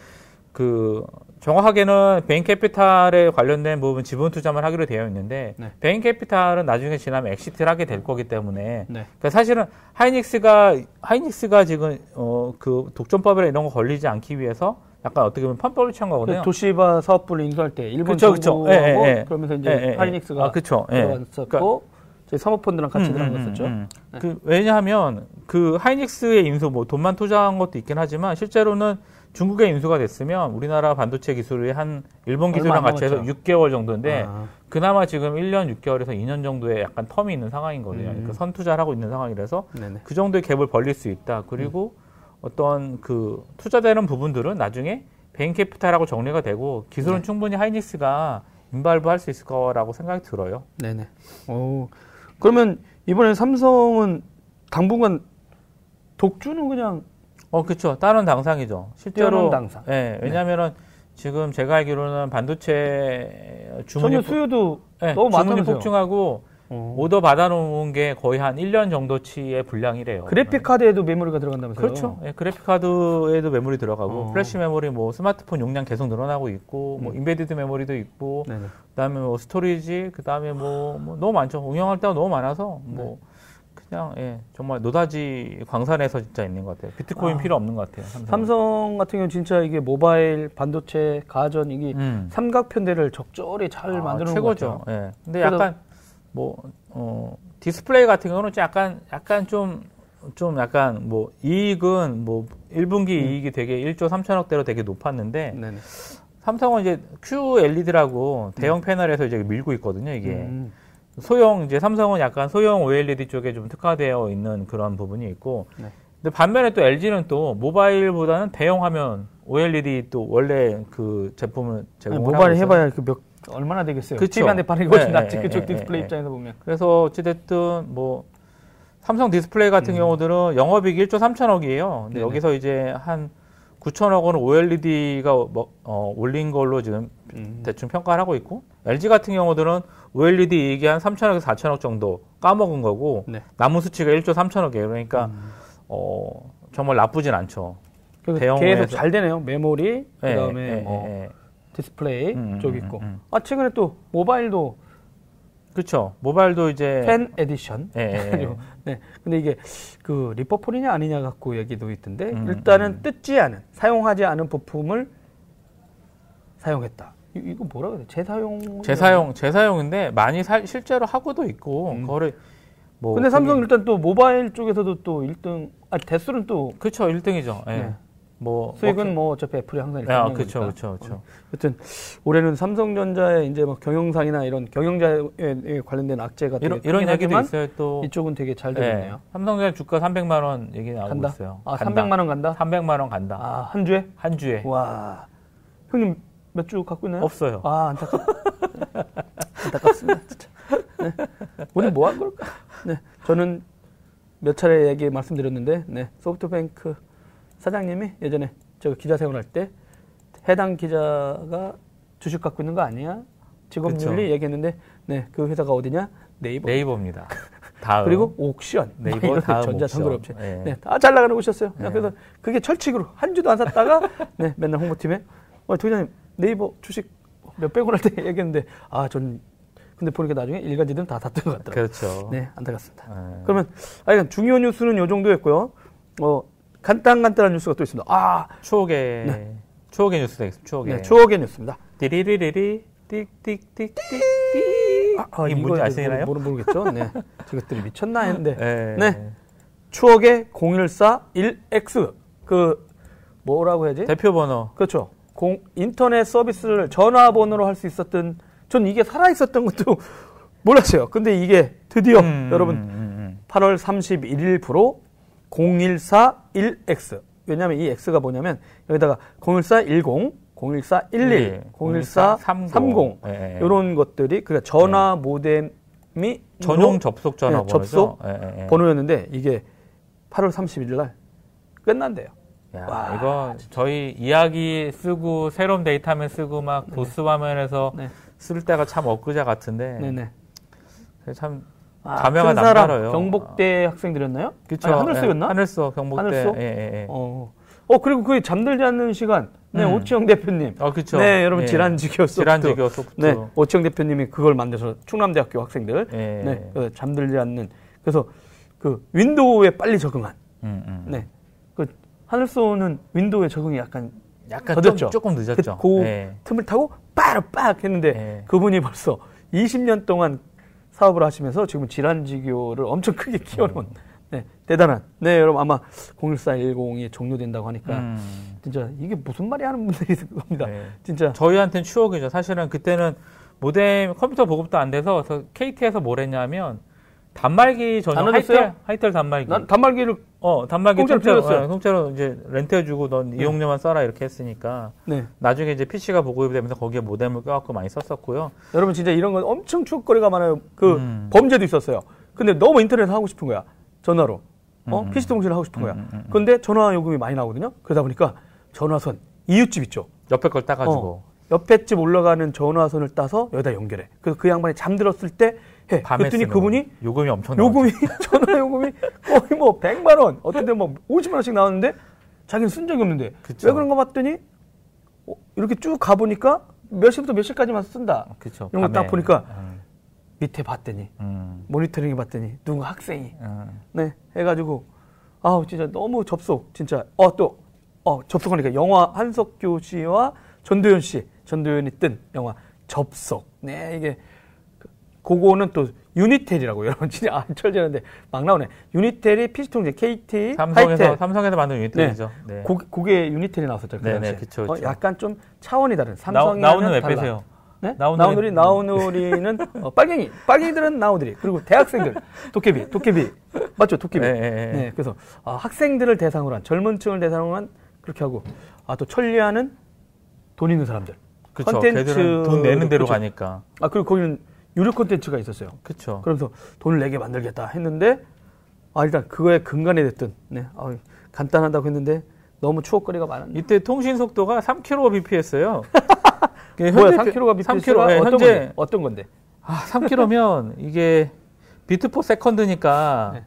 그 정확하게는 베인캐피탈에 관련된 부분 지분 투자만 하기로 되어 있는데 네. 베인캐피탈은 나중에 지나면 엑시트를 하게 될 거기 때문에 네. 그러니까 사실은 하이닉스가 하이닉스가 지금 어, 그 독점법이나 이런 거 걸리지 않기 위해서 약간 어떻게 보면 편법을 취한 거거든요. 도시바 사업부를 인수할 때 일본 정부하고 예, 예, 예. 그러면서 이제 예, 예, 하이닉스가 아, 그쵸. 예. 들어갔었고 그러니까, 저희 사모펀드랑 같이 음, 들어갔었죠. 음, 음. 네. 그 왜냐하면 그 하이닉스의 인수 뭐 돈만 투자한 것도 있긴 하지만 실제로는 중국에 인수가 됐으면 우리나라 반도체 기술이 한 일본 기술이랑 같이 해서 육 개월 정도인데 아. 그나마 지금 일 년 육 개월에서 이 년 정도의 약간 텀이 있는 상황인 거거든요. 음. 그러니까 선투자를 하고 있는 상황이라서 네네. 그 정도의 갭을 벌릴 수 있다. 그리고 음. 어떤 그 투자되는 부분들은 나중에 베인캐피탈하고 정리가 되고 기술은 네. 충분히 하이닉스가 인발부할 수 있을 거라고 생각이 들어요. 네네. 오. 그러면 이번에 삼성은 당분간 독주는 그냥 어, 그렇죠. 다른 당상이죠. 실제로 당상. 예, 왜냐하면은 네. 지금 제가 알기로는 반도체 주문이 수요도 예, 너무 많이 폭증하고 어. 오더 받아놓은 게 거의 한 일 년 정도치의 분량이래요. 그래픽 카드에도 메모리가 들어간다면서요? 그렇죠. 예, 그래픽 카드에도 메모리 들어가고 어. 플래시 메모리, 뭐 스마트폰 용량 계속 늘어나고 있고, 음. 뭐 인베디드 메모리도 있고, 네네. 그다음에 뭐 스토리지, 그다음에 뭐, 뭐 너무 많죠. 응용할 때가 너무 많아서 뭐. 네. 그냥 예 정말 노다지 광산에서 진짜 있는 것 같아요. 비트코인 아, 필요 없는 것 같아요. 삼성은. 삼성 같은 경우는 진짜 이게 모바일, 반도체, 가전 이게 음. 삼각편대를 적절히 잘 아, 만드는 최고죠. 것 같아요. 예. 근데 약간 뭐 어, 디스플레이 같은 경우는 약간 약간 좀 좀 약간 뭐 이익은 뭐 일 분기 음. 이익이 되게 일조 삼천억대로 되게 높았는데 네네. 삼성은 이제 큐엘이디라고 네. 대형 패널에서 이제 밀고 있거든요. 이게. 음. 소형 이제 삼성은 약간 소형 오엘이디 쪽에 좀 특화되어 있는 그런 부분이 있고, 네. 근데 반면에 또 엘지는 또 모바일보다는 대형 화면 오엘이디 또 원래 그 제품을 제공을 아니, 모바일 해봐야 그 몇 얼마나 되겠어요? 그 티비 한 대 파는 거지 낫지 그쪽 디스플레이 네, 입장에서 보면. 그래서 어찌됐든 뭐 삼성 디스플레이 같은 음. 경우들은 영업이익 일조 삼천억이에요. 근데 네네. 여기서 이제 한 구천억 원은 오엘이디가 뭐, 어, 올린 걸로 지금 음. 대충 평가를 하고 있고 엘지 같은 경우들은 오엘이디 이익이 한 삼천억에서 사천억 정도 까먹은 거고 네. 남은 수치가 일조 삼천억이에요. 그러니까 음. 어, 정말 나쁘진 않죠. 대형 계속 잘 되네요. 메모리, 네, 그다음에 네, 뭐 네. 디스플레이 음, 쪽 있고. 음, 음, 음. 아 최근에 또 모바일도 그렇죠. 모바일도 이제 팬 에디션. 예. 예. 네. 근데 이게 그 리퍼폴이냐 아니냐 갖고 얘기도 있던데 음, 일단은 음. 뜯지 않은 사용하지 않은 부품을 사용했다. 이, 이거 뭐라고 그래? 재사용. 재사용, 재사용인데 많이 사, 실제로 하고도 있고 음. 그거를 뭐. 근데 삼성 일단 또 모바일 쪽에서도 또 일 등. 아 대수는 또 그렇죠. 일 등이죠. 예. 네. 뭐 수익은 오케이. 뭐 어차피 애플이 항상 이렇게 하는 거니까. 그렇죠, 그렇죠. 여튼 올해는 삼성전자의 이제 막 경영상이나 이런 경영자에 관련된 악재가 이런 이런 얘기도 있어요. 또 이쪽은 되게 잘 되네요. 네. 삼성전자 주가 삼백만 원 얘기 나오고 간다? 있어요. 아, 간다. 삼백만 원 간다? 삼백만 원 간다. 아, 한 주에? 한 주에. 와, 형님 몇 주 갖고 있나요? 없어요. 아, 안타깝. 안타깝습니다, 진짜. 네. 오늘 뭐 한 걸까? 네, 저는 몇 차례 얘기 말씀드렸는데, 네, 소프트뱅크. 사장님이 예전에 저 기자 세훈할 때 해당 기자가 주식 갖고 있는 거 아니야? 직업윤리 얘기했는데 네, 그 회사가 어디냐? 네이버. 네이버입니다. 다음. 그리고 옥션. 네이버 다음 전자상거래업체. 네. 네, 다 잘 나가는 곳이었어요. 네. 그래서 그게 철칙으로 한 주도 안 샀다가 네, 맨날 홍보팀에 어, 도기자님 네이버 주식 몇백원 할 때 얘기했는데 아, 전 근데 보니까 나중에 일간지들은 다 샀던 것 같더라고요. 그렇죠. 네, 안타깝습니다. 네. 그러면 하여간 중요한 뉴스는 요 정도였고요. 어, 간단간단한 뉴스가 또 있습니다. 아, 추억의 네. 추억의 뉴스 되겠습니다. 추억의 네, 추억의 뉴스입니다. 띠리리리리 띡띡띡띡. 아, 아, 이 뭔지 아시나요? 모르 모르겠죠. 네, 저것들이 미쳤나 했는데. 네. 네, 추억의 공일사일 엑스 그 뭐라고 해야지? 대표 번호. 그렇죠. 공, 인터넷 서비스를 전화번호로 할 수 있었던, 전 이게 살아있었던 것도 몰랐어요. 근데 이게 드디어 음, 여러분 음, 음. 팔월 삼십일일부로 공일사일 엑스. 왜냐면 이 X가 뭐냐면 여기다가 공일사일공, 공일사일일, 네, 공일사삼공 네. 이런 것들이 그러니까 전화 네. 모뎀이 전용 접속 전화 네, 접속 네. 번호였는데 이게 팔월 삼십일일 날 끝난대요. 야, 와, 이거 진짜. 저희 이야기 쓰고 새로운 데이터 화면 쓰고 막 네네. 도스 화면에서 네. 쓸 때가 참 엊그제 같은데 네네. 참 감회가 아, 남다르요. 경복대 어. 학생들이었나요? 그렇죠. 하늘수였나? 예, 하늘수 경복대. 하늘수? 예, 예, 예. 어. 어 그리고 그 잠들지 않는 시간. 네 음. 오치영 대표님. 아 그렇죠. 네 여러분 예. 지란지교소프트. 지란지교소프트. 네 오치영 대표님이 그걸 만들어서 충남대학교 학생들. 예, 예. 네 그 잠들지 않는. 그래서 그 윈도우에 빨리 적응한. 음, 음. 네. 하늘소는 윈도우에 적응이 약간, 약간 더뎠죠. 조금 늦었죠. 그 네. 틈을 타고 빠르빡 했는데 네. 그분이 벌써 이십 년 동안 사업을 하시면서 지금 질환지교를 엄청 크게 키워놓은 네. 대단한. 네, 여러분 아마 공일사일공이 종료된다고 하니까 음. 진짜 이게 무슨 말이 하는 분들이 있을 겁니다. 네. 진짜. 저희한테는 추억이죠. 사실은 그때는 모뎀 컴퓨터 보급도 안 돼서 케이티에서 뭘 했냐면 단말기 전용 하이텔, 하이텔 단말기. 난 단말기를 어 단말기 통째로 빌렸어요. 통째로 이제 렌트해주고 넌 네. 이용료만 써라 이렇게 했으니까. 네. 나중에 이제 피씨가 보급되면서 거기에 모뎀을 껴갖고 많이 썼었고요. 여러분 진짜 이런 건 엄청 추억거리가 많아요. 그 음. 범죄도 있었어요. 근데 너무 인터넷을 하고 싶은 거야. 전화로. 어 음. 피씨 통신을 하고 싶은 거야. 음, 음, 음, 음. 근데 전화 요금이 많이 나오거든요. 그러다 보니까 전화선 이웃집 있죠. 옆에 걸 따가지고. 어, 옆에 집 올라가는 전화선을 따서 여기다 연결해. 그래서 그 양반이 잠들었을 때. 해. 그랬더니 그분이 요금이 엄청 요금이 전화 요금이 거의 뭐 백만 원 어떤 데 뭐 오십만 원씩 나왔는데 자기는 쓴 적이 없는데 그쵸. 왜 그런가 봤더니 어, 이렇게 쭉 가보니까 몇 시부터 몇 시까지만 쓴다 그쵸. 이런 거 딱 보니까 음. 밑에 봤더니 음. 모니터링에 봤더니 누군가 학생이 음. 네 해가지고 아우 진짜 너무 접속 진짜 어 또 어 접속하니까 영화 한석규 씨와 전도연 씨 전도연이 뜬 영화 접속 네 이게 그거는 또 유니텔이라고 여러분 진짜 안 철저한데 막 나오네. 유니텔이 피씨통신 케이티 삼성에서 하이텔. 삼성에서 만든 유니텔이죠. 네. 고, 그게 유니텔이 나왔었죠. 네, 네, 그렇죠. 어, 약간 좀 차원이 다른. 삼성이랑 나오는 왜 빼세요? 네? 나오누리 나오누리는 어, 빨갱이 빨갱이들은 나오누리 그리고 대학생들 도깨비 도깨비 맞죠 도깨비. 네, 네, 네. 네 그래서 아, 학생들을 대상으로 한 젊은층을 대상으로 한 그렇게 하고 아, 또 천리안은 돈 있는 사람들. 그렇죠. 걔들은 돈 내는 대로 그쵸. 가니까. 아 그리고 거기는 유료 콘텐츠가 있었어요. 그렇죠. 그러면서 돈을 내게 만들겠다 했는데 아 일단 그거에 근간이 됐든 네, 아, 간단하다고 했는데 너무 추억거리가 많았네. 이때 통신 속도가 삼 킬로비피에스예요. 현재 뭐야, 삼 킬로비피에스가 네, 어떤, 현재... 어떤 건데? 아, 삼 킬로미터면 이게 비트 포 세컨드니까 네.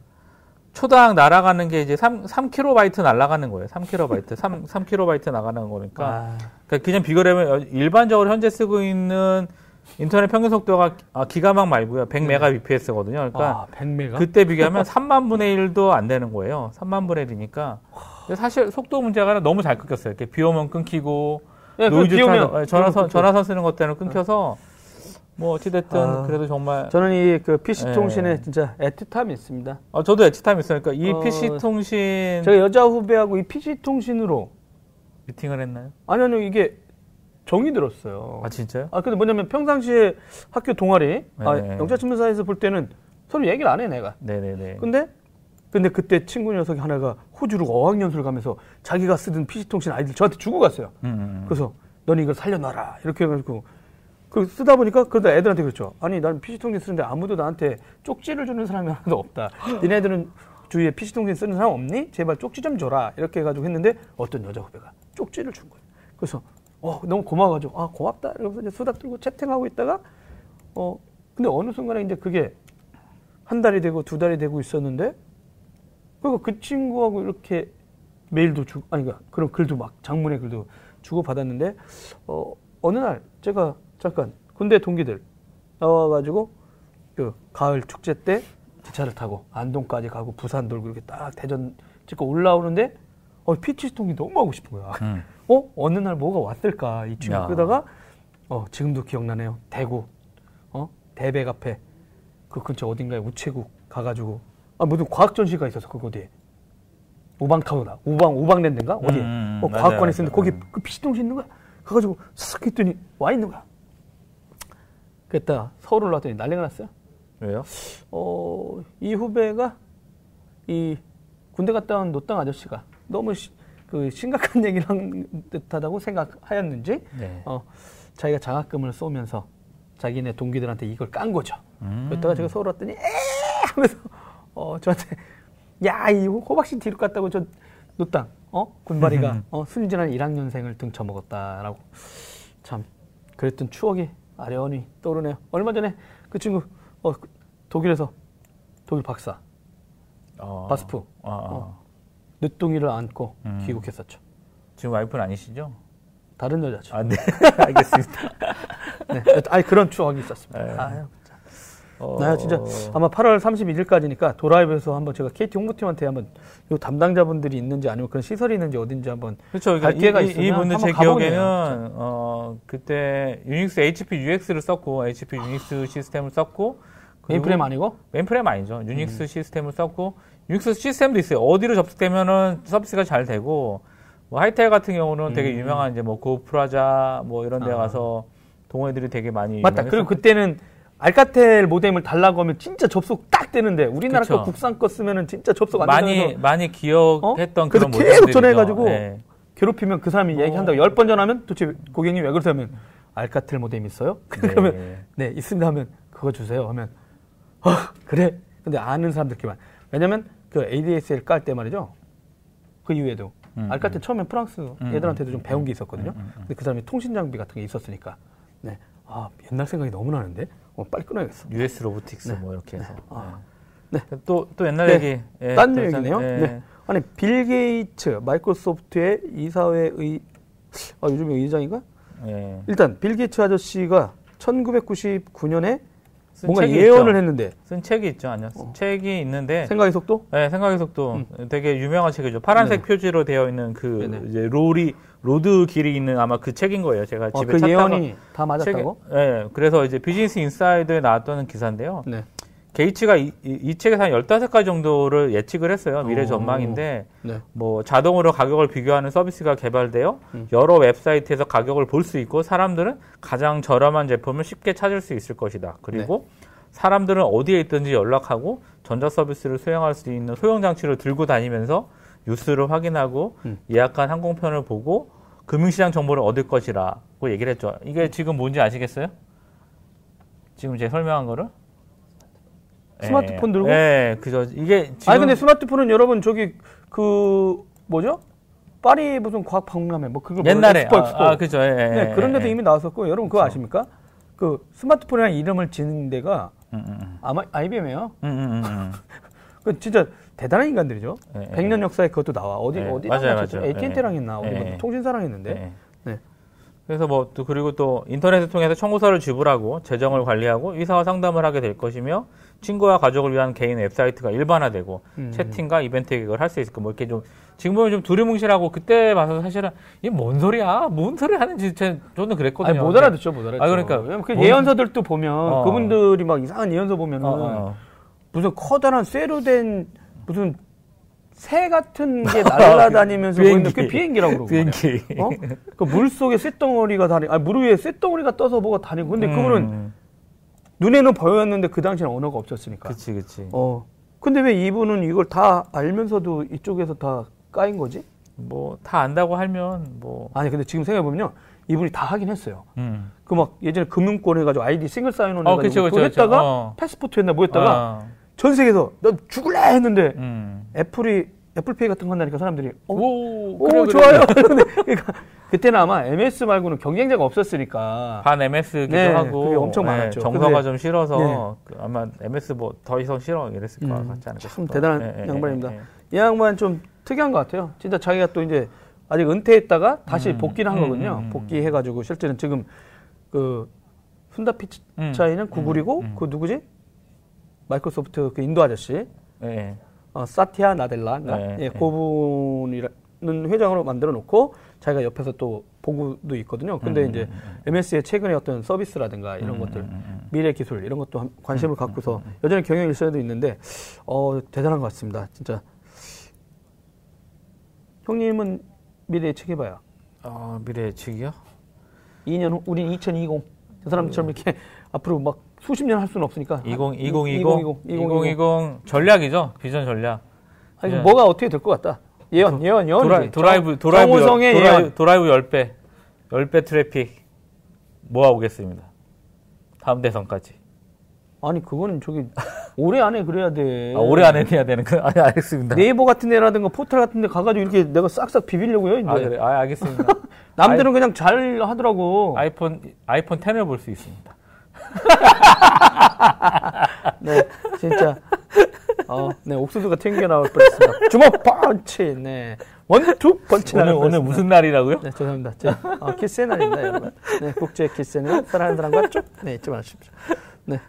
초당 날아가는 게 이제 삼 킬로바이트 날아가는 거예요. 삼 킬로바이트 삼 킬로바이트 나가는 거니까. 아... 그러니까 그냥 비교를 하면 일반적으로 현재 쓰고 있는 인터넷 평균 속도가 아, 기가막 말고요. 백 메가비피에스거든요. 그러니까 아, 백 메가? 그때 비교하면 삼만 분의 일도 안 되는 거예요. 삼만 분의 일이니까. 사실 속도 문제가 아니라 너무 잘 끊겼어요. 이렇게 비 오면 끊기고 네, 노이즈 차도, 전화선, 전화선 쓰는 것 때문에 끊겨서 뭐 어찌됐든 아, 그래도 정말 저는 이 그 피씨통신에 예. 진짜 애틋함이 있습니다. 아, 저도 애틋함이 있어요. 그러니까 이 어, 피씨통신 제가 여자 후배하고 이 피씨통신으로 미팅을 했나요? 아니요. 아니, 이게 정이 들었어요. 아 진짜요? 아 근데 뭐냐면 평상시에 학교 동아리, 아, 영자친문사에서 볼 때는 서로 얘기를 안 해 내가. 네네네. 근데 근데 그때 친구 녀석이 하나가 호주로 어학연수를 가면서 자기가 쓰던 피씨통신 아이들 저한테 주고 갔어요. 음음. 그래서 넌 이걸 살려놔라 이렇게 해가지고 그 쓰다 보니까 그러다 애들한테 그랬죠. 아니 난 피씨통신 쓰는데 아무도 나한테 쪽지를 주는 사람이 하나도 없다. 니네들은 주위에 피씨통신 쓰는 사람 없니? 제발 쪽지 좀 줘라 이렇게 해가지고 했는데 어떤 여자 후배가 쪽지를 준 거예요. 그래서 어, 너무 고마워가지고, 아, 고맙다. 이러면서 이제 수다 떨고 채팅하고 있다가, 어, 근데 어느 순간에 이제 그게 한 달이 되고 두 달이 되고 있었는데, 그리고 그 친구하고 이렇게 메일도 주고, 아니, 그런 글도 막, 장문의 글도 주고받았는데, 어, 어느 날 제가, 잠깐, 군대 동기들, 나와가지고 그 가을 축제 때 기차를 타고 안동까지 가고 부산 돌고 이렇게 딱 대전 찍고 올라오는데 어, 피치스통이 너무 하고 싶은 거야. 음. 어? 어느 날 뭐가 왔을까? 이 친구 끄다가 어, 지금도 기억나네요. 대구, 어? 대백 앞에 그 근처 어딘가에 우체국 가가지고 아, 무슨 과학 전시가 있어서 그 어디에 우방타운아 우방 우방랜드인가 어디에 음, 어, 맞아요, 과학관에 있었는데 거기 그 피치통신 있는 거야. 가가지고 싹 했더니 와 있는 거야. 그랬다 서울 올라왔더니 난리가 났어요. 왜요? 어, 이 후배가 이 군대 갔다 온 노땅 아저씨가 너무 시, 그 심각한 얘기를 한 듯하다고 생각하였는지 네. 어, 자기가 장학금을 쏘면서 자기네 동기들한테 이걸 깐 거죠. 음. 그랬다가 제가 서울 왔더니 에이 하면서 어, 저한테 야, 이 호박씨 뒤로 갔다고 저 노땅 어? 군바리가 어, 순진한 일 학년생을 등쳐먹었다라고 참 그랬던 추억이 아련히 떠오르네요. 얼마 전에 그 친구 어, 독일에서 독일 박사 어. 바스프 어. 어. 늦둥이를 안고 음. 귀국했었죠. 지금 와이프는 아니시죠? 다른 여자죠. 아, 네. 알겠습니다. 네. 아니, 그런 추억이 있었습니다. 네. 아유, 진짜. 어... 나 진짜 아마 팔월 삼십일일까지니까 도라이브에서 한번 제가 케이티 홍보팀한테 한번 요 담당자분들이 있는지 아니면 그런 시설이 있는지 어딘지 한번 그렇죠. 기회가 있으면 이분들 제 기억에는 어, 그때 유닉스 에이치피 유엑스를 썼고 에이치피 유닉스 시스템을 썼고 메인프레임 아니고? 메인프레임 아니죠. 유닉스 음. 시스템을 썼고 유닉스 시스템도 있어요. 어디로 접속되면은 서비스가 잘 되고, 뭐 하이텔 같은 경우는 음. 되게 유명한 이제 뭐 고프라자 뭐 이런 데 가서 아. 동호회들이 되게 많이. 맞다. 그리고 그때는 알카텔 모뎀을 달라고 하면 진짜 접속 딱 되는데, 우리나라 그쵸. 거 국산 거 쓰면은 진짜 접속 안 되는 많이, 많이 기억했던 어? 그런 모습들. 그래서 계속 전화해가지고 네. 괴롭히면 그 사람이 어. 얘기한다고 열 번 전화하면 도대체 고객님 왜 그러세요? 하면 알카텔 모뎀 있어요? 그러면 네. 네, 있습니다 하면 그거 주세요 하면 어, 그래. 근데 아는 사람들끼리만. 왜냐면 그 에이디에스엘 깔 때 말이죠. 그 이후에도 음, 알카텔 음. 처음에 프랑스 애들한테도 음, 좀 배운 게 있었거든요. 음, 음, 근데 그 사람이 통신 장비 같은 게 있었으니까. 네. 아, 옛날 생각이 너무 나는데. 어, 빨리 끊어야겠어. 유에스 로보틱스 네. 뭐 이렇게 해서. 네. 아. 네. 또, 또 옛날 네. 얘기. 네. 딴 네. 얘기네요. 네. 네. 아니, 빌 게이츠 마이크로소프트의 이사회의 아, 요즘 의장인가? 네. 일단 빌 게이츠 아저씨가 천구백구십구년에 뭔가 예언을 있죠. 했는데 쓴 책이 있죠. 아니요. 어. 책이 있는데 생각의 속도? 네, 생각의 속도. 음. 되게 유명한 책이죠. 파란색 네네. 표지로 되어 있는 그 네네. 이제 롤이 로드 길이 있는 아마 그 책인 거예요. 제가 어, 집에 그 찾다가 예언이 다 맞았다고? 예. 네, 그래서 이제 비즈니스 인사이드에 나왔던 기사인데요. 네. 게이츠가 이, 이 책에서 한 열다섯 가지 정도를 예측을 했어요. 미래 전망인데 네. 뭐 자동으로 가격을 비교하는 서비스가 개발되어 음. 여러 웹사이트에서 가격을 볼 수 있고 사람들은 가장 저렴한 제품을 쉽게 찾을 수 있을 것이다. 그리고 네. 사람들은 어디에 있든지 연락하고 전자서비스를 수행할 수 있는 소형장치를 들고 다니면서 뉴스를 확인하고 음. 예약한 항공편을 보고 금융시장 정보를 얻을 것이라고 얘기를 했죠. 이게 지금 뭔지 아시겠어요? 지금 제가 설명한 거를? 스마트폰 예, 들고? 예, 그죠. 이게 지금. 아니, 근데 스마트폰은 여러분, 저기, 그, 뭐죠? 파리 무슨 과학박람회, 뭐, 그걸 옛날에. 엑스포, 엑스포. 아, 아, 그죠. 예, 네, 예, 그런 데도 예, 이미 나왔었고, 여러분, 그거 그쵸. 아십니까? 그, 스마트폰이라는 이름을 지는 데가, 음, 음. 아마, 아이비엠이에요. 음, 음, 음. 그, 진짜, 대단한 인간들이죠. 예, 백 년 역사에 그것도 나와. 어디, 예, 어디, 에이티앤티랑 했나? 어디, 예, 통신사랑 했는데. 예. 네. 그래서 뭐, 또, 그리고 또, 인터넷을 통해서 청구서를 지불하고, 재정을 관리하고, 의사와 상담을 하게 될 것이며, 친구와 가족을 위한 개인 웹사이트가 일반화되고 음. 채팅과 이벤트 계획을 할 수 있고 뭐 이렇게 좀 지금 보면 좀 두리뭉실하고 그때 봐서 사실은 이게 뭔 소리야, 뭔 소리 하는지 저는 그랬거든요. 아니, 못 알아듣죠, 못 알아듣죠. 아 그러니까 그 예언서들도 보면 어. 그분들이 막 이상한 예언서 보면은 어, 어. 무슨 커다란 쇠로 된 무슨 새 같은 게 날아다니면서 비행기. 그게 비행기라고 그러고 비행기. 어? 그 물 속에 쇳덩어리가 다니고 아니 물 위에 쇳덩어리가 떠서 뭐가 다니고 근데 음. 그거는 눈에는 보였는데 그 당시에는 언어가 없었으니까. 그치, 그치. 어. 근데 왜 이분은 이걸 다 알면서도 이쪽에서 다 까인 거지? 뭐, 다 안다고 하면 뭐. 아니, 근데 지금 생각해보면요. 이분이 다 하긴 했어요. 음. 그 막 예전에 금융권 해가지고 아이디 싱글 사인온 해가지고. 어, 그치, 그치, 그거 그치, 했다가 어. 패스포트 했나 뭐 했다가 어. 전 세계에서 너 죽을래! 했는데 음. 애플이, 애플페이 같은 거 한다니까 사람들이 어, 오, 오, 그래, 오 그래, 좋아요. 그래. 그러니까 그때는 아마 엠에스 말고는 경쟁자가 없었으니까 반 엠에스기도 네, 하고 그게 엄청 많았죠. 네, 정서가 좀 싫어서 네. 아마 엠에스 뭐 더 이상 싫어 이랬을 것 음, 같지 않을까. 참 대단한 네, 양반입니다. 네, 네, 네. 이 양반 좀 특이한 것 같아요. 진짜 자기가 또 이제 아직 은퇴했다가 다시 음, 복귀를 한 음, 거거든요. 음, 복귀해가지고 실제는 지금 그 훈다피차이는 음. 구글이고 음. 그 누구지? 마이크로소프트 그 인도 아저씨. 네. 어, 사티아 나델라. 네. 예, 네. 그분이라는 회장으로 만들어 놓고 자기가 옆에서 또 보고도 있거든요. 근데 음. 이제 엠에스의 최근의 어떤 서비스라든가 이런 음. 것들, 미래 기술 이런 것도 관심을 음. 갖고서 여전히 경영 일선에도 있는데 어, 대단한 것 같습니다. 진짜. 형님은 미래 예측해봐요. 어, 미래 예측이요? 이 년 후, 우린 이천이십. 저 사람처럼 이렇게 앞으로 막 수십 년 할 수는 없으니까. 이천이십 전략이죠. 비전 전략. 아니, 예. 뭐가 어떻게 될 것 같다. 예언, 도, 예언, 예언. 도라, 도라이브, 도라이브, 정우성의 도라이브, 예언. 도라이브 십 배. 십 배 트래픽 모아오겠습니다. 다음 대선까지. 아니, 그거는 저기, 올해 안에 그래야 돼. 아, 올해 안에 해야 되는 거? 아니, 알겠습니다. 네이버 같은 데라든가 포털 같은 데 가가지고 이렇게 내가 싹싹 비비려고요, 이제. 아, 그래. 아, 알겠습니다. 남들은 아이, 그냥 잘 하더라고. 아이폰, 아이폰 텐을 볼 수 있습니다. 네, 진짜. 어, 네, 옥수수가 튕겨나올 뻔 했습니다. 주먹 펀치, 네. 원, 투, 펀치. 오늘, 오늘 무슨 날이라고요? 네, 죄송합니다. 제, 어, 키스의 날입니다, 여러분. 네, 국제 키스는 사랑하는 사람과 쭉, 네, 잊지 마십시오. 네.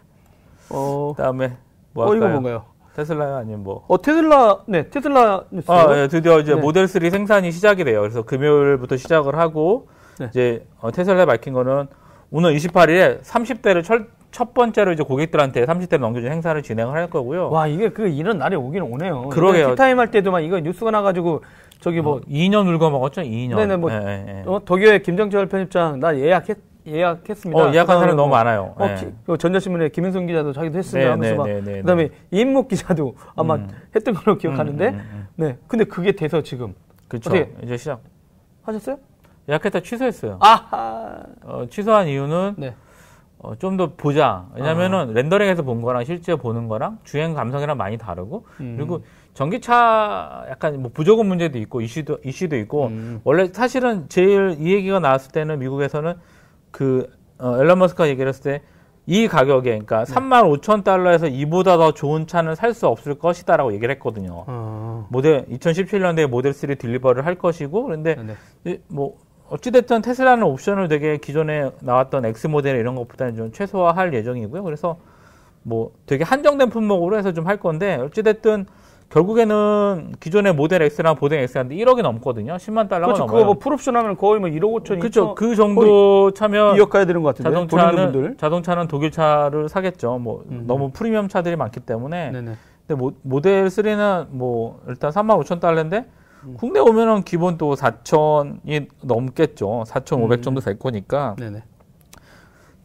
어. 다음에, 뭐 할까요? 어, 이거 뭔가요? 테슬라요? 아니면 뭐? 어, 테슬라, 네, 테슬라 뉴스. 아, 네, 드디어 이제 네. 모델 쓰리 생산이 시작이 돼요. 그래서 금요일부터 시작을 하고, 네. 이제, 어, 테슬라에 밝힌 거는 오늘 이십팔 일에 삼십 대를 철, 첫 번째로 이제 고객들한테 삼십 대를 넘겨준 행사를 진행을 할 거고요. 와, 이게 그, 이런 날이 오기는 오네요. 그러게요. 티타임 할 때도 막 이거 뉴스가 나가지고, 저기 뭐. 어, 이 년 울고 먹었죠? 이 년. 네네, 뭐. 예, 예. 어, 독일의 김정철 편집장, 나 예약했, 예약했습니다. 어, 예약한 사람이 너무 많아요. 어, 네. 어, 전자신문에 김현성 기자도 자기도 했습니다. 네, 하면서 막. 네, 네, 네, 그다음에 네. 이인목 기자도 아마 음. 했던 걸로 기억하는데, 음, 음, 음. 네. 근데 그게 돼서 지금. 그렇죠. 이제 시작. 하셨어요? 예약했다 취소했어요. 아하. 어, 취소한 이유는 네. 어, 좀 더 보자. 왜냐면은 아. 렌더링에서 본 거랑 실제 보는 거랑 주행 감성이랑 많이 다르고, 음. 그리고 전기차 약간 뭐 부조금 문제도 있고 이슈도 이슈도 있고 음. 원래 사실은 제일 이 얘기가 나왔을 때는 미국에서는 그, 어, 앨런 머스크가 얘기를 했을 때, 이 가격에, 그러니까, 네. 삼만 오천 달러에서 이보다 더 좋은 차는 살 수 없을 것이다 라고 얘기를 했거든요. 어. 모델, 이천십칠 년도에 모델 쓰리 딜리버를 할 것이고, 그런데, 네. 뭐, 어찌됐든 테슬라는 옵션을 되게 기존에 나왔던 X 모델 이런 것보다는 좀 최소화할 예정이고요. 그래서, 뭐, 되게 한정된 품목으로 해서 좀 할 건데, 어찌됐든, 결국에는 기존의 모델 X랑 모델 X한테 일억이 넘거든요. 십만 달러가 그렇죠, 넘어요. 그거 뭐 풀옵션 하면 거의 뭐 일억 오천이. 그렇죠. 그 정도 차면 이억 가야 되는 것 같은데. 자동차는 자동차는 독일 차를 사겠죠. 뭐 음. 너무 프리미엄 차들이 많기 때문에. 네네. 근데 모, 모델 쓰리는 뭐 일단 삼만 오천 달러인데 음. 국내 오면은 기본 또 사천이 넘겠죠. 사천오백 음. 정도 될 거니까. 네네.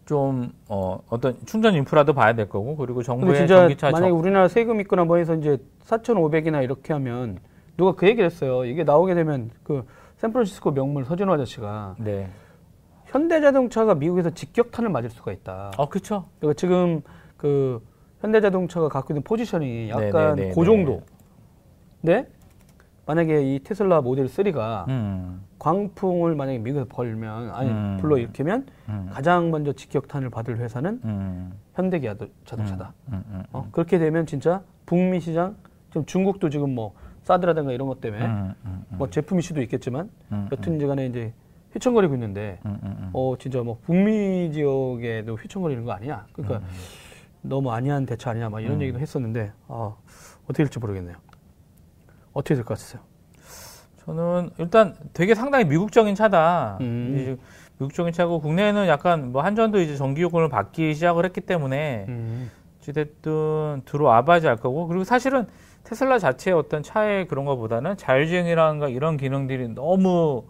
좀 어, 어떤 충전 인프라도 봐야 될 거고 그리고 정부의 진짜 전기차 만약에 정... 우리나라 세금 있거나 뭐 해서 이제 사천오백이나 이렇게 하면 누가 그 얘기를 했어요. 이게 나오게 되면 그 샌프란시스코 명물 서진호 아저씨가 네. 현대자동차가 미국에서 직격탄을 맞을 수가 있다. 아, 그렇죠. 그러니까 지금 그 현대자동차가 갖고 있는 포지션이 약간 네네네네. 그 정도. 네? 만약에 이 테슬라 모델 쓰리가 음. 광풍을 만약에 미국에서 벌면 아니 음. 불러 일으키면 음. 가장 먼저 직격탄을 받을 회사는 음. 현대자동차다. 음. 음. 음. 어? 그렇게 되면 진짜 북미 시장, 지금 중국도 지금 뭐 사드라든가 이런 것 때문에 음. 음. 뭐 제품 이슈도 있겠지만 음. 여튼간에 이제 휘청거리고 있는데 음. 어 진짜 뭐 북미 지역에도 휘청거리는 거 아니야? 그러니까 음. 너무 아니한 대처 아니냐? 막 이런 음. 얘기도 했었는데 어, 어떻게 될지 모르겠네요. 어떻게 될 것 같으세요? 저는 일단 되게 상당히 미국적인 차다. 음. 미국적인 차고 국내에는 약간 뭐 한전도 이제 전기요금을 받기 시작을 했기 때문에 음. 어찌됐든 들어와봐야지 할 거고 그리고 사실은 테슬라 자체의 어떤 차의 그런 것보다는 자율주행이라든가 이런 기능들이 너무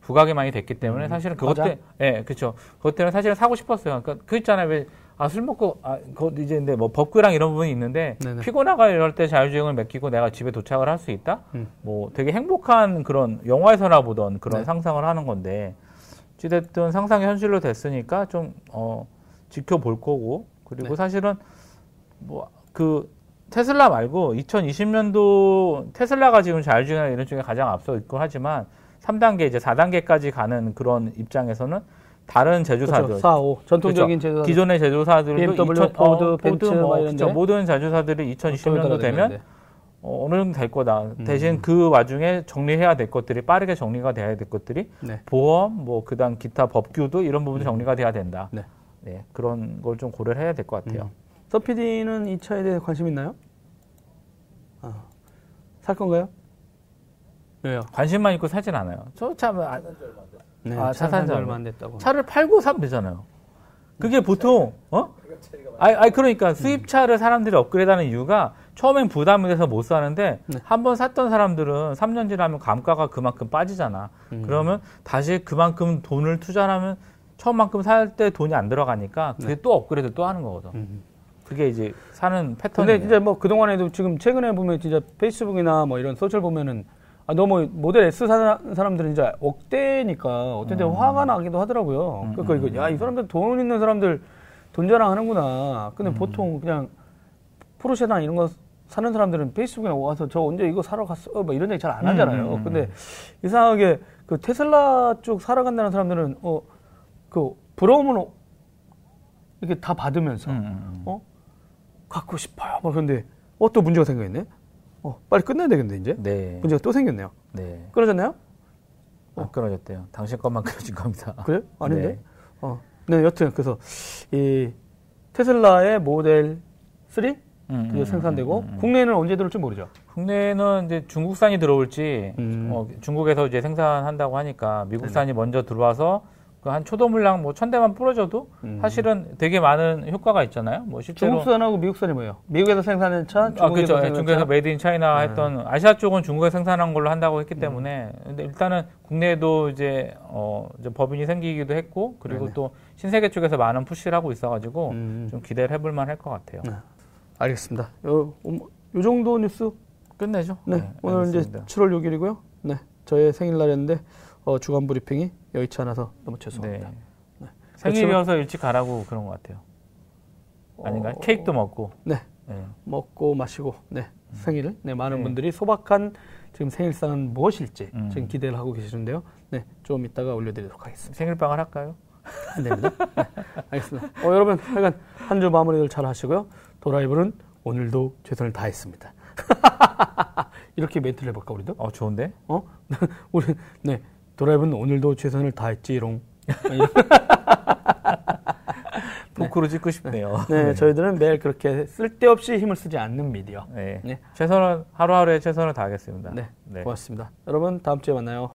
부각이 많이 됐기 때문에 음. 사실은 그것 때문에 예, 그렇죠. 그것 때문에 사실은 사고 싶었어요. 그러니까 그 있잖아요. 왜 아, 술 먹고, 아, 그, 이제, 근데 뭐, 법규랑 이런 부분이 있는데, 네네. 피곤하거나 이럴 때 자율주행을 맡기고 내가 집에 도착을 할 수 있다? 음. 뭐, 되게 행복한 그런, 영화에서나 보던 그런 네. 상상을 하는 건데, 어찌됐든 상상이 현실로 됐으니까 좀, 어, 지켜볼 거고, 그리고 네. 사실은, 뭐, 그, 테슬라 말고, 이천이십 년도, 테슬라가 지금 자율주행이나 이런 쪽에 가장 앞서 있고 하지만, 삼 단계, 이제 사 단계까지 가는 그런 입장에서는, 다른 제조사들, 그렇죠. 사, 오 전통적인 그렇죠. 제조사, 기존의 제조사들도 비엠더블유, 포드, 벤츠, 뭐 그렇죠. 모든 제조사들이 이천이십 년도 되면 어, 어느 정도 될 거다. 음. 대신 그 와중에 정리해야 될 것들이 빠르게 정리가 돼야 될 것들이 네. 보험, 뭐 그다음 기타 법규도 이런 부분도 음. 정리가 돼야 된다. 네. 네, 그런 걸 좀 고려를 해야 될 것 같아요. 음. 서 피디는 이 차에 대해 관심 있나요? 아, 살 건가요? 왜요? 관심만 있고 사진 않아요. 저 차 아, 네, 아, 차 산 지 얼마 안 됐다고. 차를 팔고 사면 되잖아요. 그게 보통 어? 아이, 아이 그러니까 수입차를 사람들이 업그레이드하는 이유가 처음엔 부담이 돼서 못 사는데 네. 한번 샀던 사람들은 삼 년 지나면 감가가 그만큼 빠지잖아. 음. 그러면 다시 그만큼 돈을 투자하면 처음만큼 살 때 돈이 안 들어가니까 그게 네. 또 업그레이드 또 하는 거거든. 음. 그게 이제 사는 패턴이. 근데 진짜 뭐 그동안에도 지금 최근에 보면 진짜 페이스북이나 뭐 이런 소셜 보면은 아, 너무 모델 S 사는 사람들은 이제 억대니까 어떤 때 음. 화가 나기도 하더라고요. 음. 그러니까 이거 야, 이 사람들 돈 있는 사람들 돈 자랑하는구나. 근데 음. 보통 그냥 포르쉐나 이런 거 사는 사람들은 페이스북에 와서 저 언제 이거 사러 갔어? 막 이런 얘기 잘 안 하잖아요. 음. 근데 이상하게 그 테슬라 쪽 사러 간다는 사람들은 어, 그 부러움은 이렇게 다 받으면서 음. 어 갖고 싶어요. 막 그런데 어, 또 문제가 생겼네. 어, 빨리 끝내야 되겠는데, 이제. 네. 문제가 또 생겼네요. 네. 끊어졌나요? 어. 안 끊어졌대요. 당신 것만 끊어진 겁니다. 그래요? 아닌데? 네. 어. 네, 여튼, 그래서, 이, 테슬라의 모델 삼? 음, 음, 생산되고, 음, 음, 음. 국내에는 언제 들어올지 모르죠. 국내에는 이제 중국산이 들어올지, 음. 어, 중국에서 이제 생산한다고 하니까, 미국산이 네. 먼저 들어와서, 그 한 초도 물량 뭐 천 대만 뿌려줘도 음. 사실은 되게 많은 효과가 있잖아요. 뭐 실제로 중국산하고 미국산이 뭐예요? 미국에서 생산한 차, 중국에서 아, 그렇죠. 생산한 중국에서 차? 메이드 인 차이나 했던 네. 아시아 쪽은 중국에서 생산한 걸로 한다고 했기 때문에 음. 근데 일단은 국내에도 이제, 어, 이제 법인이 생기기도 했고 그리고 네네. 또 신세계 쪽에서 많은 푸시를 하고 있어가지고 음. 좀 기대를 해볼만 할 것 같아요. 네. 알겠습니다. 요, 요 정도 뉴스 끝내죠. 네, 네 오늘 알겠습니다. 이제 칠월 육일이고요. 네, 저의 생일날이었는데 어, 주간 브리핑이 여의치 않아서 너무 죄송합니다. 네. 네. 생일이어서 일찍 가라고 그런 것 같아요. 어... 아닌가요? 케이크도 먹고. 네. 네. 먹고 마시고, 네. 음. 생일을. 네. 많은 네. 분들이 소박한 지금 생일상은 무엇일지 음. 지금 기대를 하고 계시는데요. 네. 좀 이따가 올려드리도록 하겠습니다. 생일빵을 할까요? 안 됩니다. 네. 알겠습니다. 어, 여러분, 하여간 한 주 마무리를 잘 하시고요. 도라이브는 오늘도 최선을 다했습니다. 이렇게 멘트를 해볼까, 우리도? 어, 좋은데? 어? 우리, 네. 도라이브는 오늘도 최선을 다했지롱. 포크로 네. 찍고 싶네요. 네, 네, 저희들은 매일 그렇게 쓸데없이 힘을 쓰지 않는 미디어. 네, 네. 최선을 하루하루에 최선을 다하겠습니다. 네, 네. 고맙습니다. 여러분 다음 주에 만나요.